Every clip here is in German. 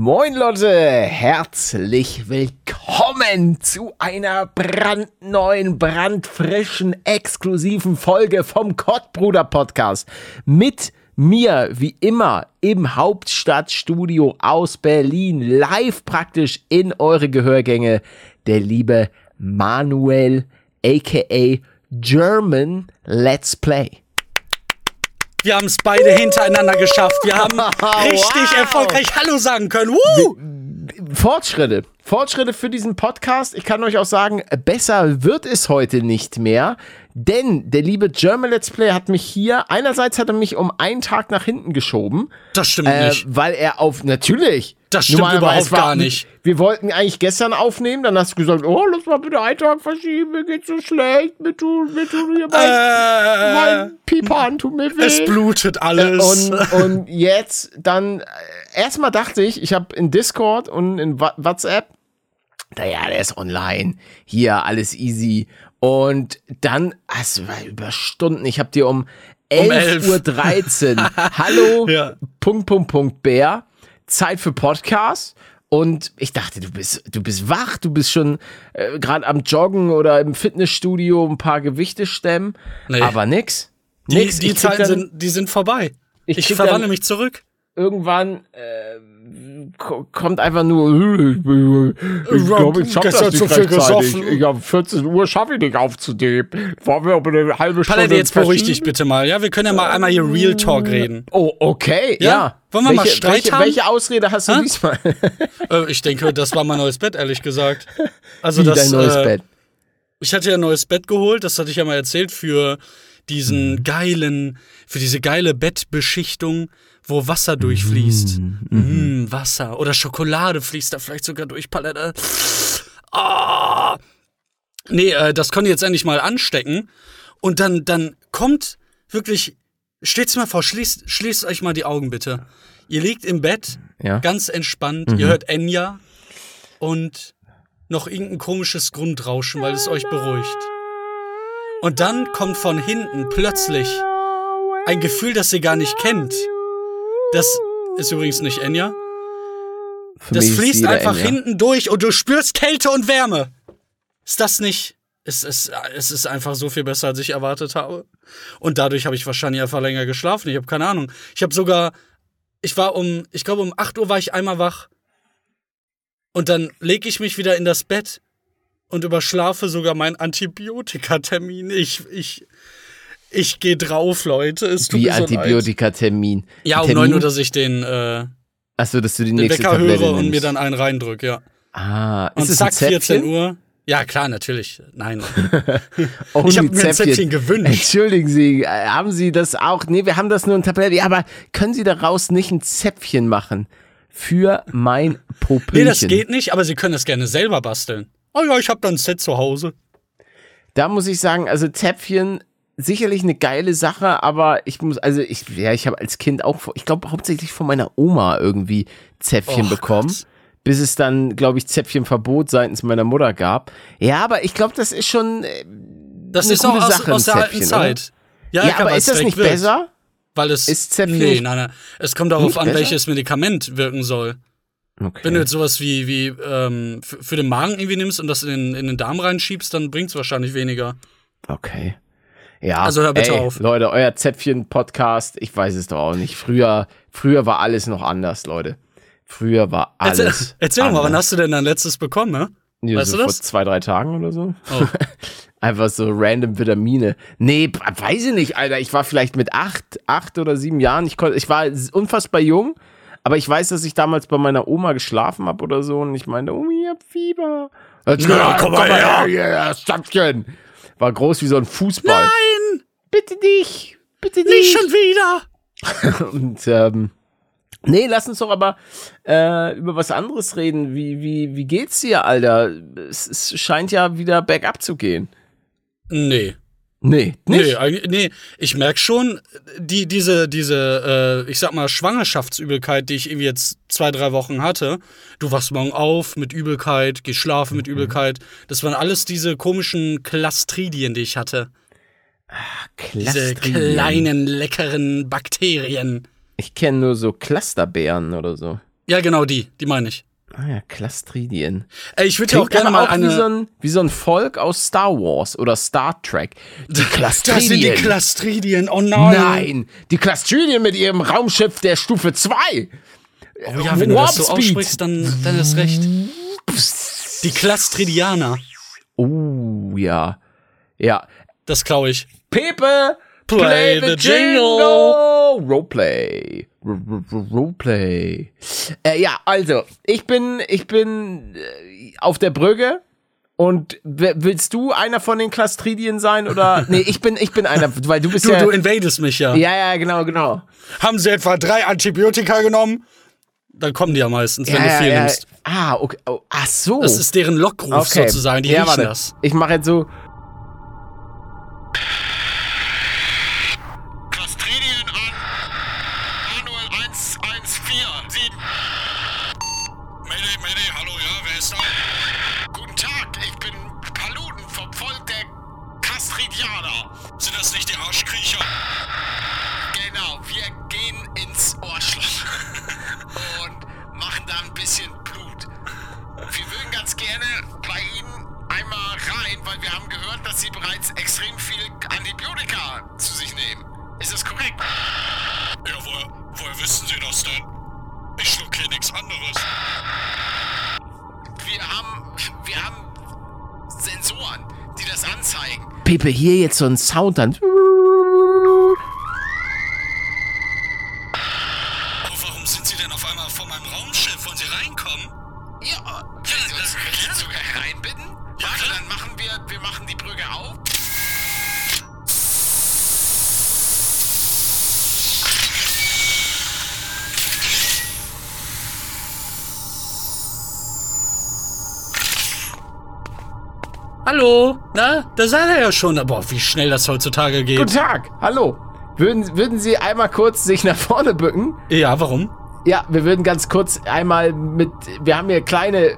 Moin Leute, herzlich willkommen zu einer brandneuen, brandfrischen, exklusiven Folge vom Kottbruder Podcast. Mit mir, wie immer, im Hauptstadtstudio aus Berlin, live praktisch in eure Gehörgänge, der liebe Manuel, aka German Let's Play. Wir haben es beide hintereinander geschafft. Wir haben richtig erfolgreich Hallo sagen können. Fortschritte für diesen Podcast. Ich kann euch auch sagen, besser wird es heute nicht mehr. Denn der liebe German Let's Play hat mich hier, einerseits hat er mich um einen Tag nach hinten geschoben. Das stimmt nicht. Weil er natürlich. Das stimmt überhaupt gar nicht. Wir wollten eigentlich gestern aufnehmen, dann hast du gesagt, oh, lass mal bitte einen Tag verschieben, mir geht's so schlecht, mir tut hier mein Pipan tut mir weh. Es blutet alles. Und jetzt dann, erstmal dachte ich, ich habe in Discord und in WhatsApp, naja, der ist online, hier, alles easy. Und dann, es war über Stunden, ich habe dir um 11.13 Uhr, hallo, ja. .. Bär, Zeit für Podcast, und ich dachte, du bist wach, du bist schon gerade am Joggen oder im Fitnessstudio ein paar Gewichte stemmen, nee. Aber nix. Die Zeiten sind vorbei. Ich verwandle mich zurück. Irgendwann kommt einfach nur, ich glaube, ich schaffe das nicht rechtzeitig. Ich habe 14 Uhr, schaffe ich nicht aufzunehmen. Wollen wir aber eine halbe Stunde... Palle, jetzt richtig bitte mal. Ja, wir können ja mal einmal hier Real Talk reden. Oh, okay, ja. Wollen wir mal Streit haben? Welche Ausrede hast du diesmal? Ich denke, das war mein neues Bett, ehrlich gesagt. Also dein neues Bett? Ich hatte ja ein neues Bett geholt, das hatte ich ja mal erzählt, für diese geile Bettbeschichtung, wo Wasser durchfließt. Wasser. Oder Schokolade fließt da vielleicht sogar durch, Palette. Oh. Nee, das konnte ich jetzt endlich mal anstecken. Und dann kommt wirklich, steht's mal vor, schließt euch mal die Augen bitte. Ihr liegt im Bett, ganz entspannt, ihr hört Enya und noch irgendein komisches Grundrauschen, weil es euch beruhigt. Und dann kommt von hinten plötzlich ein Gefühl, das ihr gar nicht kennt. Das ist übrigens nicht Enya. Das fließt einfach hinten durch und du spürst Kälte und Wärme. Ist das nicht... Es ist einfach so viel besser, als ich erwartet habe. Und dadurch habe ich wahrscheinlich einfach länger geschlafen. Ich habe keine Ahnung. Ich habe sogar... Ich glaube, um 8 Uhr war ich einmal wach. Und dann lege ich mich wieder in das Bett und überschlafe sogar meinen Antibiotika-Termin. Ich gehe drauf, Leute. Es tut mir so leid. Wie Antibiotika-Termin? Ja, um 9 Uhr, dass ich den Wecker höre und mir dann einen reindrücke, ja. Und zack, 14 Uhr. Ja, klar, natürlich. Nein. Ich habe mir ein Zäpfchen gewünscht. Entschuldigen Sie, haben Sie das auch? Nee, wir haben das nur in Tabletten. Ja, aber können Sie daraus nicht ein Zäpfchen machen für mein Popöchen? Nee, das geht nicht, aber Sie können das gerne selber basteln. Oh ja, ich habe da ein Set zu Hause. Da muss ich sagen, also Zäpfchen... Sicherlich eine geile Sache, aber ich habe als Kind auch, ich glaube hauptsächlich von meiner Oma irgendwie Zäpfchen bekommen, Gott. Bis es dann, glaube ich, Zäpfchenverbot seitens meiner Mutter gab. Ja, aber ich glaube, das ist schon eine ist gute auch Sache, aus der alten Zeit. Ja, aber ist das nicht besser? Weil es ist Zäpfchen. Nee, nein. Es kommt darauf an, welches Medikament wirken soll. Okay. Wenn du jetzt sowas wie für den Magen irgendwie nimmst und das in den Darm reinschiebst, dann bringt es wahrscheinlich weniger. Okay. Ja, also hör bitte auf. Leute, euer Zäpfchen-Podcast, ich weiß es doch auch nicht. Früher war alles noch anders, Leute. Früher war alles anders. Erzähl doch mal, wann hast du denn dein letztes bekommen, ne? Ja, weißt du das? Vor 2-3 Tagen oder so. Oh. Einfach so random Vitamine. Nee, weiß ich nicht, Alter. Ich war vielleicht mit 8 oder 7 Jahren. Ich war unfassbar jung, aber ich weiß, dass ich damals bei meiner Oma geschlafen habe oder so. Und ich meinte, Omi, ich hab Fieber. Komm mal her, Zäpfchen. War groß wie so ein Fußball. Nein! Bitte nicht! Bitte nicht! Nicht schon wieder! Und, nee, lass uns doch aber über was anderes reden. Wie geht's dir, Alter? Es scheint ja wieder bergab zu gehen. Nee. Nee, nicht? Nee, ich merke schon, diese ich sag mal, Schwangerschaftsübelkeit, die ich irgendwie jetzt 2-3 Wochen hatte, du wachst morgen auf mit Übelkeit, gehst schlafen mit Übelkeit, das waren alles diese komischen Klastridien, die ich hatte. Diese kleinen, leckeren Bakterien. Ich kenne nur so Clusterbären oder so. Ja, genau, die meine ich. Ah ja, Klastridien. Ey, ich würde ja auch gerne mal auch eine... Wie so ein Volk aus Star Wars oder Star Trek. Die Klastridien. Das sind die Klastridien, oh nein. Nein, die Klastridien mit ihrem Raumschiff der Stufe 2. Oh ja, wenn du das so aussprichst, dann ist recht. Die Klastridianer. Oh ja. Ja. Das klaue ich. Pepe, play the jingle. Roleplay. Roleplay. Ja, also, ich bin auf der Brücke und willst du einer von den Klastridien sein oder? Nee, ich bin einer, weil du bist ja... Du invadest mich ja. Ja, genau. Haben sie etwa 3 Antibiotika genommen? Dann kommen die ja meistens, wenn du viel nimmst. Ah, okay. Oh, ach so. Das ist deren Lockruf sozusagen, die riechen das. Ich mache jetzt so... Pepe, hier jetzt so einen Sound dann. Warum sind Sie denn auf einmal vor meinem Raumschiff? Wollen Sie reinkommen? Ja, können Sie sogar reinbitten? Ja, warte, dann machen wir die Brücke auf. Hallo, na, da seid ihr ja schon, aber wie schnell das heutzutage geht. Guten Tag, hallo. Würden Sie einmal kurz sich nach vorne bücken? Ja, warum? Ja, wir würden ganz kurz einmal wir haben hier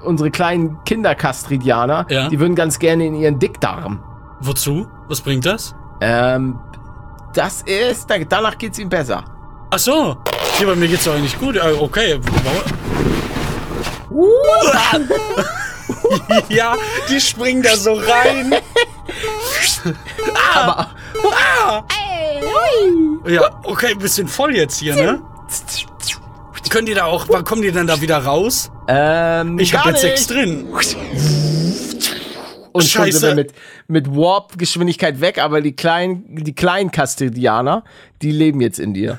unsere kleinen Kinderkastridianer, ja. Die würden ganz gerne in ihren Dickdarm. Wozu? Was bringt das? Danach geht's ihnen besser. Ach so, hier bei mir geht's doch nicht gut, okay. Ja, die springen da so rein. Ja, okay, ein bisschen voll jetzt hier, ne? Kommen die dann da wieder raus? Ich hab jetzt 6 drin. Und schon sind wir mit Warp-Geschwindigkeit weg, aber die kleinen Kastridianer, die leben jetzt in dir.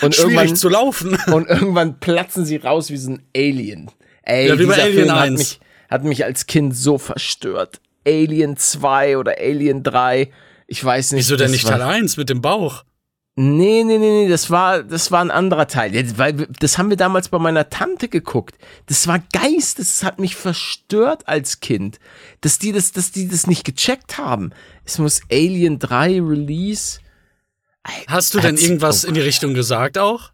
Und schwierig zu laufen. Und irgendwann platzen sie raus wie so ein Alien. Ey, ja, wie bei Alien 1. Hat mich als Kind so verstört. Alien 2 oder Alien 3. Ich weiß nicht. Wieso denn nicht Teil 1 mit dem Bauch? Nee. Das war ein anderer Teil. Weil, das haben wir damals bei meiner Tante geguckt. Das war geistes. Das hat mich verstört als Kind. Dass die das nicht gecheckt haben. Es muss Alien 3 Release. Hast du denn irgendwas in die Richtung gesagt auch?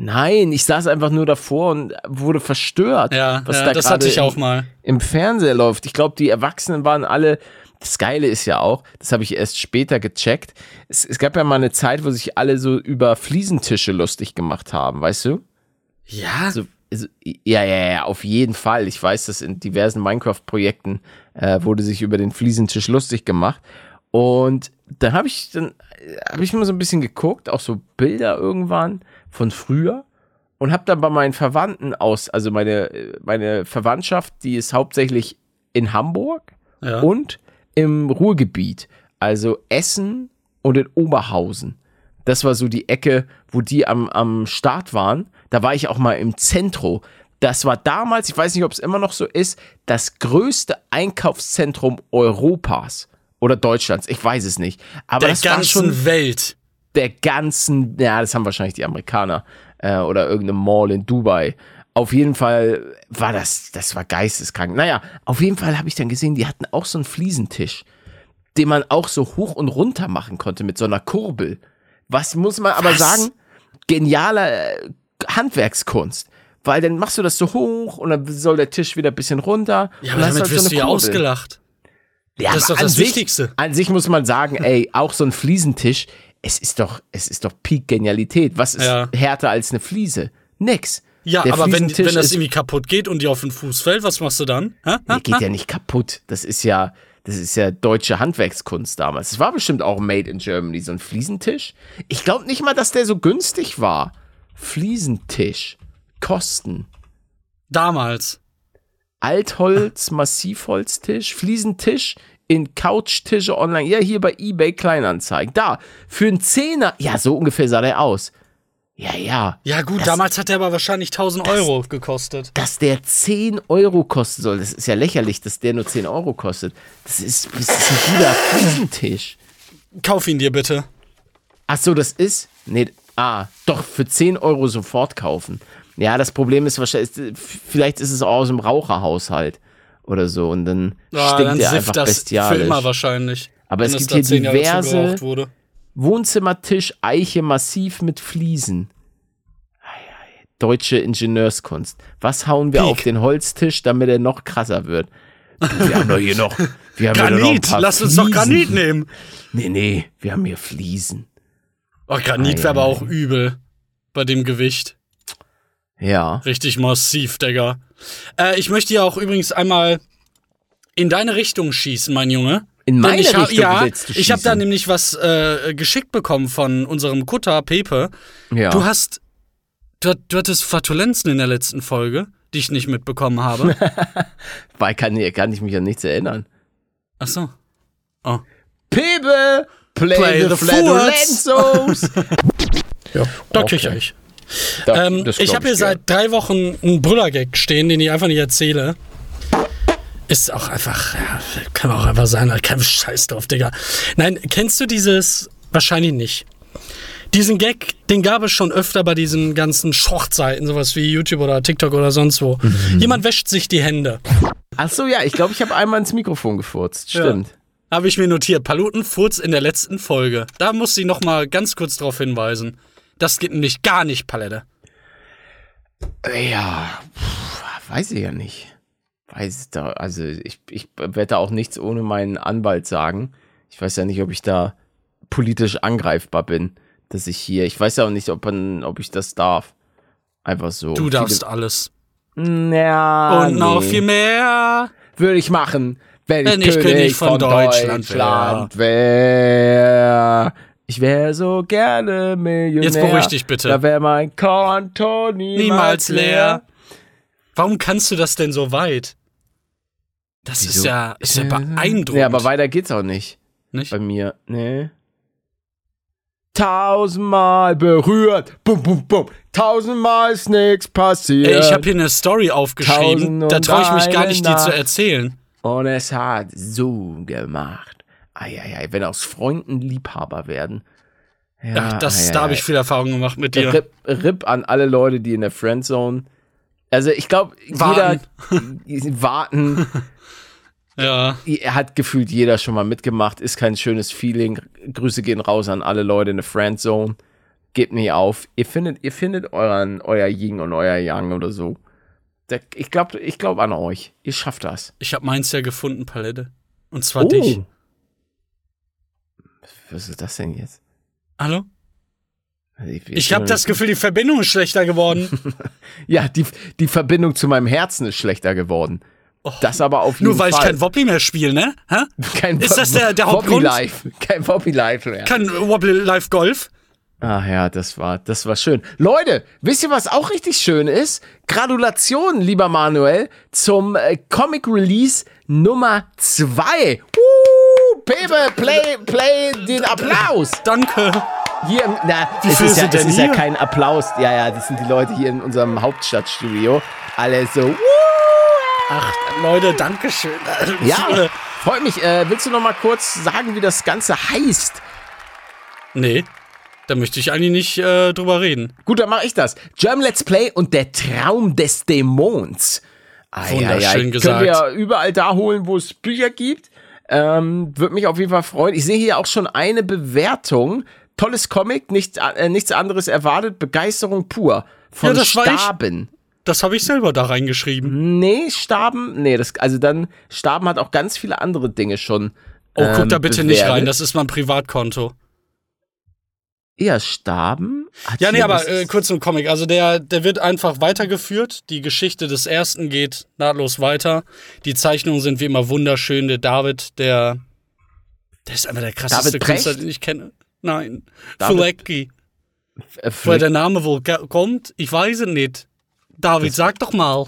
Nein, ich saß einfach nur davor und wurde verstört, was da gerade im Fernseher läuft. Ich glaube, die Erwachsenen waren alle, das Geile ist ja auch, das habe ich erst später gecheckt, es gab ja mal eine Zeit, wo sich alle so über Fliesentische lustig gemacht haben, weißt du? Ja. Ja, auf jeden Fall. Ich weiß, dass in diversen Minecraft-Projekten wurde sich über den Fliesentisch lustig gemacht. Und dann habe ich immer so ein bisschen geguckt, auch so Bilder irgendwann von früher und habe dann bei meinen Verwandten also meine Verwandtschaft, die ist hauptsächlich in Hamburg und im Ruhrgebiet, also Essen und in Oberhausen. Das war so die Ecke, wo die am Start waren. Da war ich auch mal im Zentrum. Das war damals, ich weiß nicht, ob es immer noch so ist, das größte Einkaufszentrum Europas. Oder Deutschlands, ich weiß es nicht. Aber der ganzen Welt. Das haben wahrscheinlich die Amerikaner oder irgendeine Mall in Dubai. Auf jeden Fall war das war geisteskrank. Naja, auf jeden Fall habe ich dann gesehen, die hatten auch so einen Fliesentisch, den man auch so hoch und runter machen konnte mit so einer Kurbel. Was muss man aber sagen? Geniale Handwerkskunst. Weil dann machst du das so hoch und dann soll der Tisch wieder ein bisschen runter. Ja, aber damit wirst du ja ausgelacht. Ja, das ist doch das Wichtigste. An sich muss man sagen, ey, auch so ein Fliesentisch, es ist doch Peak-Genialität. Was ist härter als eine Fliese? Nix. Ja, der aber wenn das irgendwie kaputt geht und die auf den Fuß fällt, was machst du dann? Nee, geht ja nicht kaputt. Das ist ja deutsche Handwerkskunst damals. Es war bestimmt auch made in Germany, so ein Fliesentisch. Ich glaube nicht mal, dass der so günstig war. Fliesentisch. Kosten. Damals. Altholz, Massivholztisch, Fliesentisch in Couchtische online. Ja, hier bei eBay Kleinanzeigen. Da, für einen Zehner. Ja, so ungefähr sah der aus. Ja, ja. Ja, gut, damals hat er aber wahrscheinlich 1.000 Euro gekostet. Dass der 10 Euro kosten soll, das ist ja lächerlich, dass der nur 10 Euro kostet. Das ist ein guter Fliesentisch. Kauf ihn dir bitte. Ach so, das ist? Nee, doch, für 10 Euro sofort kaufen. Ja, das Problem ist wahrscheinlich, vielleicht ist es auch aus dem Raucherhaushalt oder so und dann stinkt der einfach bestialisch. Für immer wahrscheinlich. Aber es gibt hier diverse Wohnzimmertisch, Eiche, massiv mit Fliesen. Deutsche Ingenieurskunst. Was hauen wir auf den Holztisch, damit er noch krasser wird? Wir haben doch hier noch Granit. Lass uns doch Granit nehmen. Nee, wir haben hier Fliesen. Oh, Granit wäre aber auch übel bei dem Gewicht. Ja. Richtig massiv, Digga. Ich möchte ja auch übrigens einmal in deine Richtung schießen, mein Junge. In meine Richtung willst du schießen? Ich habe da nämlich was geschickt bekommen von unserem Kutter, Pepe. Ja. Du hattest Flatulenzen in der letzten Folge, die ich nicht mitbekommen habe. Weil kann ich mich an nichts erinnern. Ach so. Oh. Pepe, play the Flatulenzos! Ja, da kichere ich. Ich habe hier seit 3 Wochen einen Brüller-Gag stehen, den ich einfach nicht erzähle. Ist auch einfach, ja, kann auch einfach sein, kein Scheiß drauf, Digga. Nein, kennst du dieses, wahrscheinlich nicht. Diesen Gag, den gab es schon öfter bei diesen ganzen Shortseiten, sowas wie YouTube oder TikTok oder sonst wo. Mhm. Jemand wäscht sich die Hände. Ach so, ja, ich glaube, ich habe einmal ins Mikrofon gefurzt, stimmt. Ja. Habe ich mir notiert, Palutenfurz in der letzten Folge. Da muss ich noch mal ganz kurz drauf hinweisen. Das geht nämlich gar nicht, Palette. Ja, weiß ich ja nicht. Also ich werde auch nichts ohne meinen Anwalt sagen. Ich weiß ja nicht, ob ich da politisch angreifbar bin, dass ich hier. Ich weiß ja auch nicht, ob ich das darf. Einfach so. Du darfst alles. Ja, und noch viel mehr würde ich machen, wenn ich König von Deutschland wäre. Ich wäre so gerne Millionär. Jetzt beruhig dich bitte. Da wäre mein Konto niemals leer. Warum kannst du das denn so weit? Das ist ja beeindruckend. Ja, aber weiter geht's auch nicht. Nicht? Bei mir, nee. 1000-mal berührt. Bum, bum, bum. 1000-mal ist nix passiert. Ey, ich habe hier eine Story aufgeschrieben. Da traue ich mich gar nicht, die zu erzählen. Und es hat so gemacht. Eieiei, wenn aus Freunden Liebhaber werden. Ja, da habe ich viel Erfahrung gemacht mit dir. Rip an alle Leute, die in der Friendzone. Also ich glaube, warten. Ja. Hat gefühlt jeder schon mal mitgemacht. Ist kein schönes Feeling. Grüße gehen raus an alle Leute in der Friendzone. Gebt nicht auf. Ihr findet euer Yin und euer Yang oder so. Ich glaube an euch. Ihr schafft das. Ich habe meins ja gefunden, Palette. Und zwar dich. Was ist das denn jetzt? Hallo? Ich habe das Gefühl, die Verbindung ist schlechter geworden. Ja, die Verbindung zu meinem Herzen ist schlechter geworden. Oh, das aber auf jeden Fall. Nur weil ich kein Wobbly mehr spiele, ne? Hä? Ist das der Hauptgrund? Kein Wobbly Life mehr. Kein Wobbly Life Golf. Ach ja, das war schön. Leute, wisst ihr, was auch richtig schön ist? Gratulation, lieber Manuel, zum Comic Release Nummer 2. Pepe, play den Applaus. Danke. Hier, das ist ja kein Applaus. Ja, das sind die Leute hier in unserem Hauptstadtstudio. Alle so, wuhu! Ach, Leute, Dankeschön. Ja, freut mich. Willst du noch mal kurz sagen, wie das Ganze heißt? Nee, da möchte ich eigentlich nicht drüber reden. Gut, dann mache ich das. German Let's Play und der Traum des Dämons. Wunderschön gesagt. Können wir überall da holen, wo es Bücher gibt. Würde mich auf jeden Fall freuen. Ich sehe hier auch schon eine Bewertung. Tolles Comic, nichts anderes erwartet, Begeisterung pur. Von Staben. Das habe ich selber da reingeschrieben. Nee, Staben, Staben hat auch ganz viele andere Dinge schon. Oh, guck da bitte bewertet. Nicht rein, das ist mein Privatkonto. eher starben? Hat ja, nee, aber kurz zum Comic. Also der wird einfach weitergeführt. Die Geschichte des Ersten geht nahtlos weiter. Die Zeichnungen sind wie immer wunderschön. Der David, der ist einfach der krasseste Künstler, den ich kenne. Nein, Flecki. Woher der Name wohl kommt? Ich weiß es nicht. David, sag doch mal.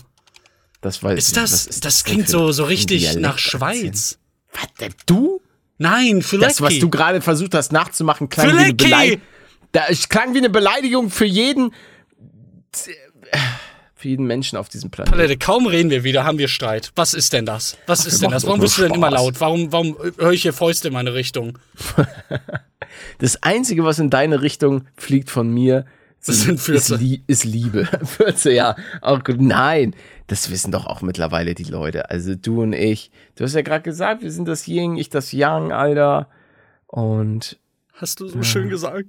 Das weiß ich nicht. Das klingt so richtig nach Schweiz. Was denn, du? Nein, Flecki. Das, was du gerade versucht hast nachzumachen, klang wie eine Beleidigung. Das klang wie eine Beleidigung für jeden Menschen auf diesem Planeten. Palette, kaum reden wir wieder, haben wir Streit. Was ist denn das? Was ist denn das? Warum bist du denn immer laut? Warum höre ich hier Fäuste in meine Richtung? Das Einzige, was in deine Richtung fliegt von mir, ist Liebe. Würze, ja. Auch gut. Nein, das wissen doch auch mittlerweile die Leute. Also du und ich. Du hast ja gerade gesagt, wir sind das Yin, ich das Yang, Alter. Und hast du so schön gesagt.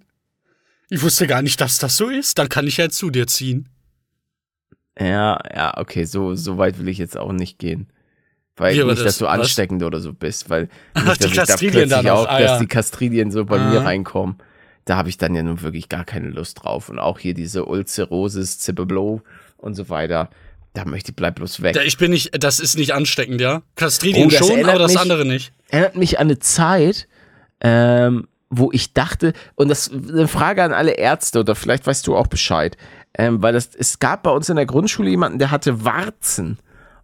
Ich wusste gar nicht, dass das so ist. Dann kann ich ja zu dir ziehen. Ja, okay, so weit will ich jetzt auch nicht gehen. Weil ja, nicht, dass du ansteckend oder so bist, weil nicht, dass Kastrilien da plötzlich auch, dass die Kastrilien so bei mir reinkommen. Da habe ich dann ja nun wirklich gar keine Lust drauf. Und auch hier diese Ulcerosis, Zippeblow und so weiter. Da bleib bloß weg. Das ist nicht ansteckend, ja? Kastrilien schon, aber das andere nicht. Erinnert mich an eine Zeit, wo ich dachte, und das ist eine Frage an alle Ärzte, oder vielleicht weißt du auch Bescheid, weil es gab bei uns in der Grundschule jemanden, der hatte Warzen.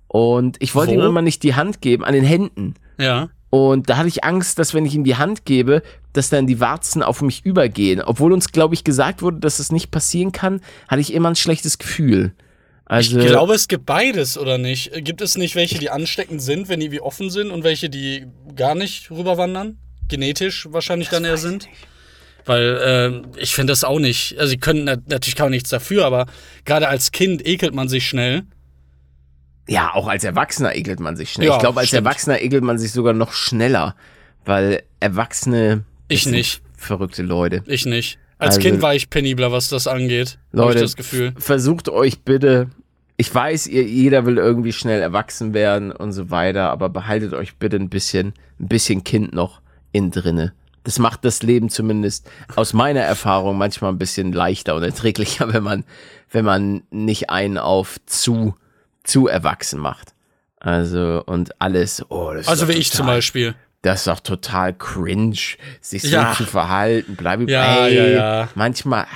Und ich wollte ihm immer nicht die Hand geben, an den Händen. Ja. Und da hatte ich Angst, dass wenn ich ihm die Hand gebe, dass dann die Warzen auf mich übergehen. Obwohl uns, glaube ich, gesagt wurde, dass das nicht passieren kann, hatte ich immer ein schlechtes Gefühl. Also, ich glaube, es gibt beides, oder nicht? Gibt es nicht welche, die ansteckend sind, wenn die wie offen sind, und welche, die gar nicht rüberwandern? Genetisch wahrscheinlich dann eher sind? Ich. Weil ich finde das auch nicht. Also, sie können natürlich kaum nichts dafür, aber gerade als Kind ekelt man sich schnell. Ja, auch als Erwachsener ekelt man sich schnell. Ja, ich glaube, als Erwachsener ekelt man sich sogar noch schneller, weil Erwachsene sind verrückte Leute. Ich nicht. Als Kind war ich penibler, was das angeht. Leute, hab ich das Gefühl. Versucht euch bitte, ich weiß, jeder will irgendwie schnell erwachsen werden und so weiter, aber behaltet euch bitte ein bisschen Kind noch innen drinne. Das macht das Leben zumindest aus meiner Erfahrung manchmal ein bisschen leichter und erträglicher, wenn man nicht einen auf zu erwachsen macht. Also, und alles. Oh, das also, wie total, ich zum Beispiel. Das ist doch total cringe, sich so zu verhalten. Manchmal,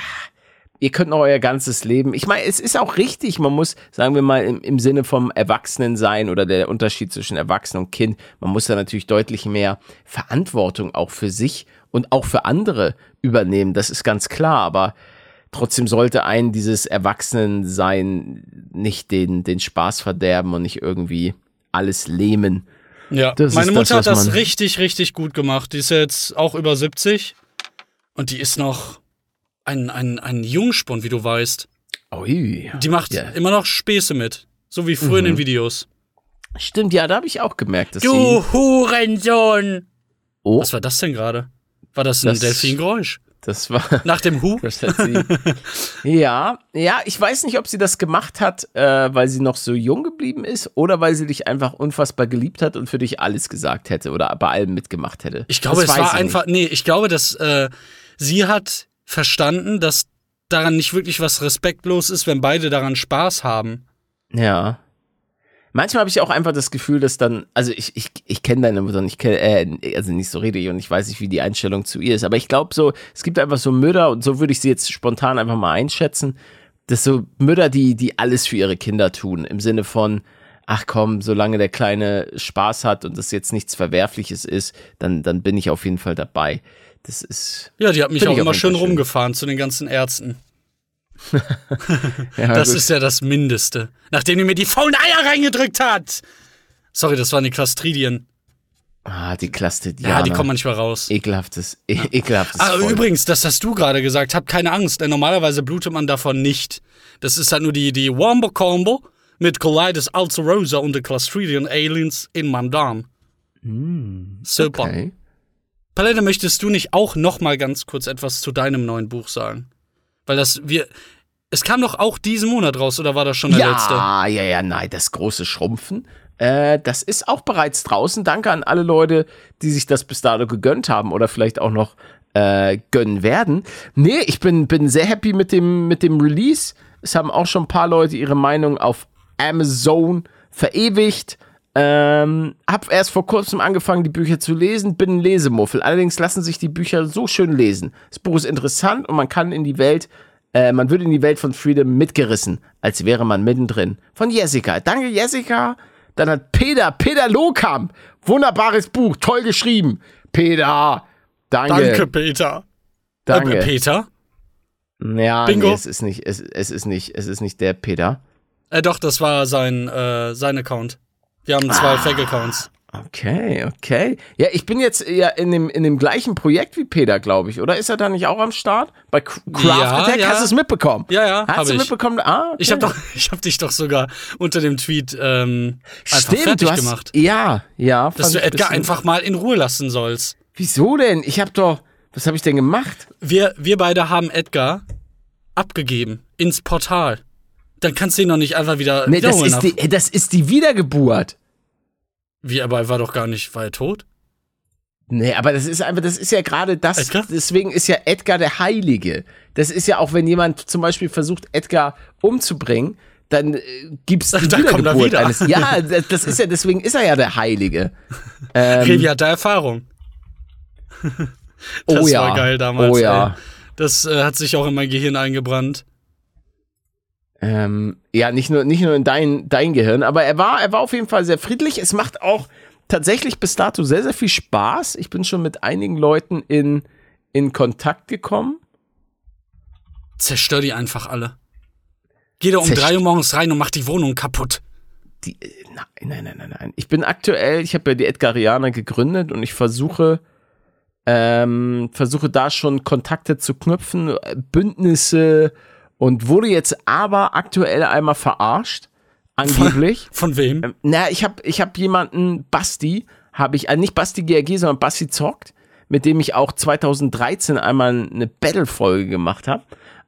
ihr könnt noch euer ganzes Leben. Ich meine, es ist auch richtig, man muss, sagen wir mal, im Sinne vom Erwachsenensein oder der Unterschied zwischen Erwachsen und Kind, man muss da natürlich deutlich mehr Verantwortung auch für sich und auch für andere übernehmen. Das ist ganz klar, aber trotzdem sollte einen dieses Erwachsenensein nicht den Spaß verderben und nicht irgendwie alles lähmen. Ja, meine Mutter hat das richtig, richtig gut gemacht. Die ist jetzt auch über 70 und die ist noch ein Jungspund, wie du weißt. Ui. Die macht immer noch Späße mit, so wie früher in den Videos. Stimmt, ja, da habe ich auch gemerkt, dass du Hurensohn! Oh. Was war das denn gerade? War das ein Delfingeräusch? Das war nach dem Hu. Ja, ich weiß nicht, ob sie das gemacht hat, weil sie noch so jung geblieben ist oder weil sie dich einfach unfassbar geliebt hat und für dich alles gesagt hätte oder bei allem mitgemacht hätte. Ich glaube, es war einfach nicht. Nee, ich glaube, dass sie hat verstanden, dass daran nicht wirklich was respektlos ist, wenn beide daran Spaß haben. Ja. Manchmal habe ich auch einfach das Gefühl, dass dann, also ich kenne deine Mutter und ich kenne, also nicht so richtig und ich weiß nicht, wie die Einstellung zu ihr ist, aber ich glaube so, es gibt einfach so Mütter, und so würde ich sie jetzt spontan einfach mal einschätzen, dass so Mütter, die alles für ihre Kinder tun, im Sinne von, ach komm, solange der Kleine Spaß hat und das jetzt nichts Verwerfliches ist, dann bin ich auf jeden Fall dabei. Das ist. Ja, die hat mich auch immer schön rumgefahren zu den ganzen Ärzten. Ja, das ist ja das Mindeste. Nachdem die mir die faulen Eier reingedrückt hat. Sorry, das waren die Klastridien. Ah, die Klastridianer. Ja, die kommen manchmal raus. Ekelhaftes. Ah, übrigens, das hast du gerade gesagt. Hab keine Angst, denn normalerweise blutet man davon nicht. Das ist halt nur die Wombo-Combo mit Colitis ulcerosa und den Clostridian Aliens in meinem Darm. Super. Okay. Palette, möchtest du nicht auch noch mal ganz kurz etwas zu deinem neuen Buch sagen? Weil es kam doch auch diesen Monat raus, oder war das schon der letzte? Ja, nein, das große Schrumpfen, das ist auch bereits draußen. Danke an alle Leute, die sich das bis dato gegönnt haben oder vielleicht auch noch gönnen werden. Nee, ich bin sehr happy mit dem Release. Es haben auch schon ein paar Leute ihre Meinung auf Amazon verewigt. Hab erst vor kurzem angefangen, die Bücher zu lesen, bin ein Lesemuffel. Allerdings lassen sich die Bücher so schön lesen. Das Buch ist interessant und man kann in die Welt, man wird in die Welt von Freedom mitgerissen, als wäre man mittendrin. Von Jessica. Danke, Jessica. Dann hat Peter Lohkamp. Wunderbares Buch, toll geschrieben. Peter. Danke. Danke, Peter. Danke. Peter? Ja, Bingo. Nee, es ist nicht der Peter. Doch, das war sein Account. Wir haben 2 Fake-Accounts. Okay. Ja, ich bin jetzt ja in dem gleichen Projekt wie Peter, glaube ich, oder? Ist er da nicht auch am Start? Bei Craft Attack? Ja. Hast du es mitbekommen? Ja, hast du mitbekommen? Ah, okay. Ich hab dich doch sogar unter dem Tweet einfach fertig gemacht. Ja. Dass du Edgar einfach mal in Ruhe lassen sollst. Wieso denn? Was habe ich denn gemacht? Wir beide haben Edgar abgegeben ins Portal. Dann kannst du ihn noch nicht einfach wieder wiederholen. Das ist die Wiedergeburt. Wie, aber er war doch gar nicht, war er tot? Nee, aber das ist ja gerade das. Edgar? Deswegen ist ja Edgar der Heilige. Das ist ja auch, wenn jemand zum Beispiel versucht, Edgar umzubringen, dann gibt's die Wiedergeburt wieder. Ja, das ist ja, deswegen ist er ja der Heilige. Revi hat da Erfahrung. Das war geil damals. Oh ja. Ey. Das hat sich auch in mein Gehirn eingebrannt. Ja, nicht nur in dein Gehirn, aber er war auf jeden Fall sehr friedlich. Es macht auch tatsächlich bis dato sehr, sehr viel Spaß. Ich bin schon mit einigen Leuten in Kontakt gekommen. Zerstör die einfach alle. Geh da um 3 Uhr morgens rein und mach die Wohnung kaputt. Nein. Ich bin aktuell, ich habe ja die Edgarianer gegründet und ich versuche da schon Kontakte zu knüpfen, Bündnisse. Und wurde jetzt aber aktuell einmal verarscht, angeblich. Von wem? Ich hab jemanden, Basti, nicht Basti GRG, sondern Basti Zockt, mit dem ich auch 2013 einmal eine Battle-Folge gemacht habe.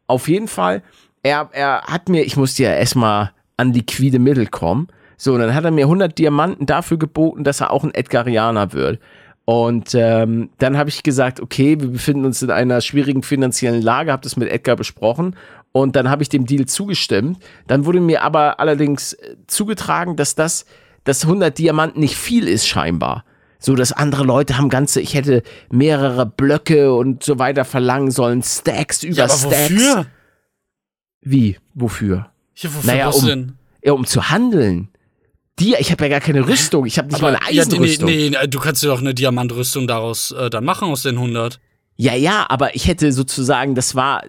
Auf jeden Fall, er hat mir, ich musste ja erstmal an liquide Mittel kommen, so, und dann hat er mir 100 Diamanten dafür geboten, dass er auch ein Edgarianer wird. Und dann habe ich gesagt, okay, wir befinden uns in einer schwierigen finanziellen Lage, habe das mit Edgar besprochen und dann habe ich dem Deal zugestimmt. Dann wurde mir aber allerdings zugetragen, dass das 100 Diamanten nicht viel ist scheinbar. So, dass andere Leute haben ich hätte mehrere Blöcke und so weiter verlangen sollen, Stacks über Stacks. Wofür? Wie? Wofür? Um zu handeln. Ich habe ja gar keine Rüstung, ich habe nicht mal eine Eisenrüstung. Nee, du kannst dir doch eine Diamantrüstung daraus dann machen aus den 100. Ja, aber ich hätte sozusagen, es war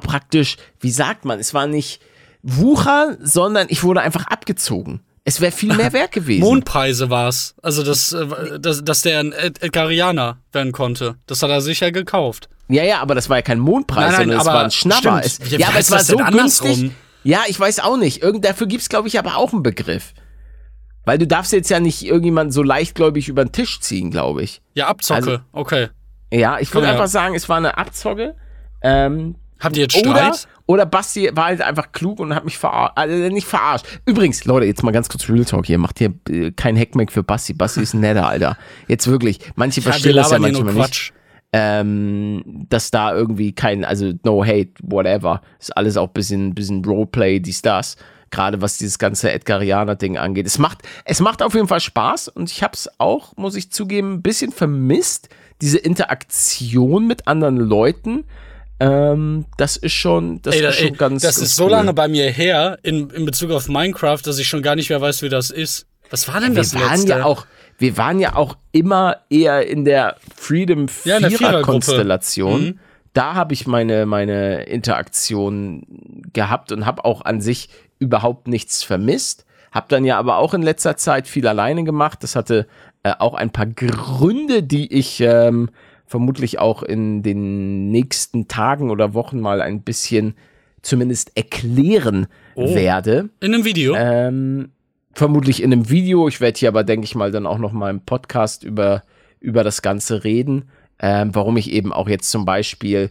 praktisch, wie sagt man, es war nicht Wucher, sondern ich wurde einfach abgezogen. Es wäre viel mehr wert gewesen. Mondpreise war's, also dass der ein Edgarianer werden konnte. Das hat er sicher gekauft. Ja, aber das war ja kein Mondpreis, sondern es war ein Schnapper. Aber es war so günstig. Ja, ich weiß auch nicht. Dafür gibt's, glaube ich, aber auch einen Begriff. Weil du darfst jetzt ja nicht irgendjemanden so leichtgläubig über den Tisch ziehen, glaube ich. Ja, Abzocke, also, okay. Ja, ich würde einfach sagen, es war eine Abzocke. Habt ihr jetzt Streit? Oder Basti war halt einfach klug und hat mich nicht verarscht. Übrigens, Leute, jetzt mal ganz kurz Real Talk hier. Macht hier kein Hackmack für Basti. Basti ist ein netter, Alter. Jetzt wirklich. Manche verstehen das ja manchmal nicht. Dass da irgendwie no hate, whatever. Ist alles auch ein bisschen Roleplay, dies, das. Gerade was dieses ganze Edgarianer-Ding angeht. Es macht auf jeden Fall Spaß und ich hab's auch, muss ich zugeben, ein bisschen vermisst. Diese Interaktion mit anderen Leuten, das ist schon ganz cool. Das ist so lange bei mir her, in Bezug auf Minecraft, dass ich schon gar nicht mehr weiß, wie das ist. Was war denn das letzte? Wir waren ja auch immer eher in der Freedom-Vierer-Konstellation. Ja, da habe ich meine Interaktion gehabt und habe auch an sich überhaupt nichts vermisst. Habe dann ja aber auch in letzter Zeit viel alleine gemacht. Das hatte auch ein paar Gründe, die ich vermutlich auch in den nächsten Tagen oder Wochen mal ein bisschen zumindest erklären werde. In einem Video? Vermutlich in einem Video. Ich werde hier aber, denke ich mal, dann auch noch mal im Podcast über das Ganze reden. Warum ich eben auch jetzt zum Beispiel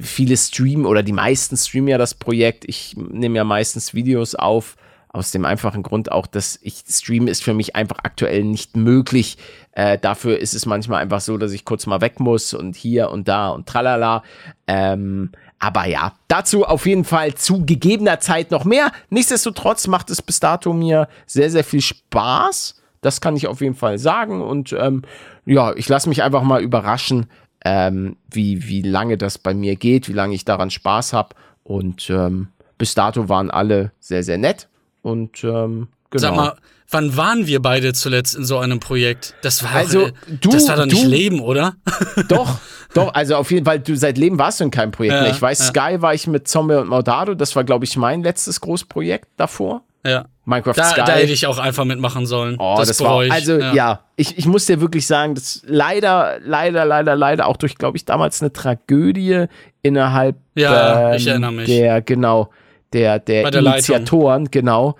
viele streamen oder die meisten streamen ja das Projekt. Ich nehme ja meistens Videos auf Aus dem einfachen Grund auch, dass Stream ist für mich einfach aktuell nicht möglich. Dafür ist es manchmal einfach so, dass ich kurz mal weg muss und hier und da und tralala. Aber ja, dazu auf jeden Fall zu gegebener Zeit noch mehr. Nichtsdestotrotz macht es bis dato mir sehr, sehr viel Spaß. Das kann ich auf jeden Fall sagen. Und ja, ich lasse mich einfach mal überraschen, wie lange das bei mir geht, wie lange ich daran Spaß habe. Und bis dato waren alle sehr, sehr nett. Und genau. Sag mal, wann waren wir beide zuletzt in so einem Projekt? Das war also, das war doch nicht Leben, oder? Doch, also auf jeden Fall, seit Leben warst du in keinem Projekt mehr. Ich weiß, Sky war ich mit Zombie und Maudado, das war, glaube ich, mein letztes Großprojekt davor. Ja. Minecraft Sky. Da hätte ich auch einfach mitmachen sollen. Oh, das war ich. Also ich muss dir wirklich sagen, dass leider auch durch, glaube ich, damals eine Tragödie innerhalb ich erinnere mich. der Initiatoren, Leitung.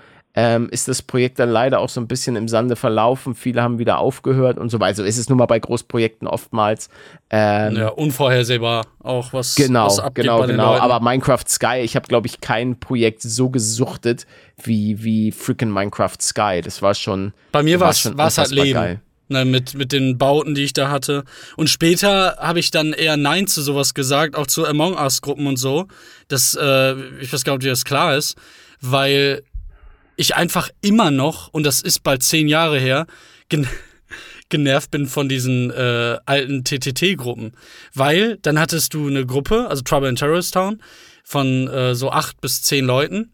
Ist das Projekt dann leider auch so ein bisschen im Sande verlaufen. Viele haben wieder aufgehört und so weiter. Also ist es nun mal bei Großprojekten oftmals. Unvorhersehbar auch, was abgeht bei den Leuten. Aber Minecraft Sky, ich habe, glaube ich, kein Projekt so gesuchtet wie freaking Minecraft Sky. Das war schon. Bei mir war es halt Leben. Geil. Na, mit den Bauten, die ich da hatte. Und später habe ich dann eher Nein zu sowas gesagt, auch zu Among Us-Gruppen und so. Das, ich weiß gar nicht, ob dir das klar ist, weil ich einfach immer noch, und das ist bald 10 Jahre her, genervt bin von diesen alten TTT-Gruppen. Weil dann hattest du eine Gruppe, also Trouble in Terrorist Town, von so 8 bis 10 Leuten.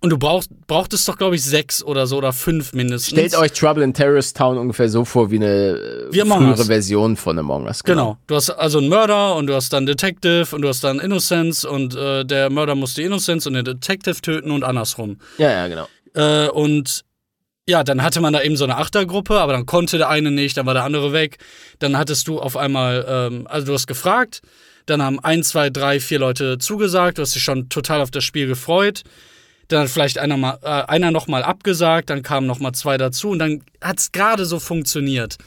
Und du brauchtest doch, glaube ich, 6 oder so oder 5 mindestens. Stellt euch Trouble in Terrorist Town ungefähr so vor wie eine frühere Version von Among Us. Genau. Du hast also einen Mörder und du hast dann Detective und du hast dann Innocence und der Mörder muss die Innocence und den Detective töten und andersrum. Ja, genau. Und ja, dann hatte man da eben so eine Achtergruppe, aber dann konnte der eine nicht, dann war der andere weg. Dann hattest du auf einmal, also du hast gefragt, dann haben 1, 2, 3, 4 Leute zugesagt, du hast dich schon total auf das Spiel gefreut. Dann hat vielleicht einer noch mal abgesagt, dann kamen noch mal 2 dazu und dann hat es gerade so funktioniert.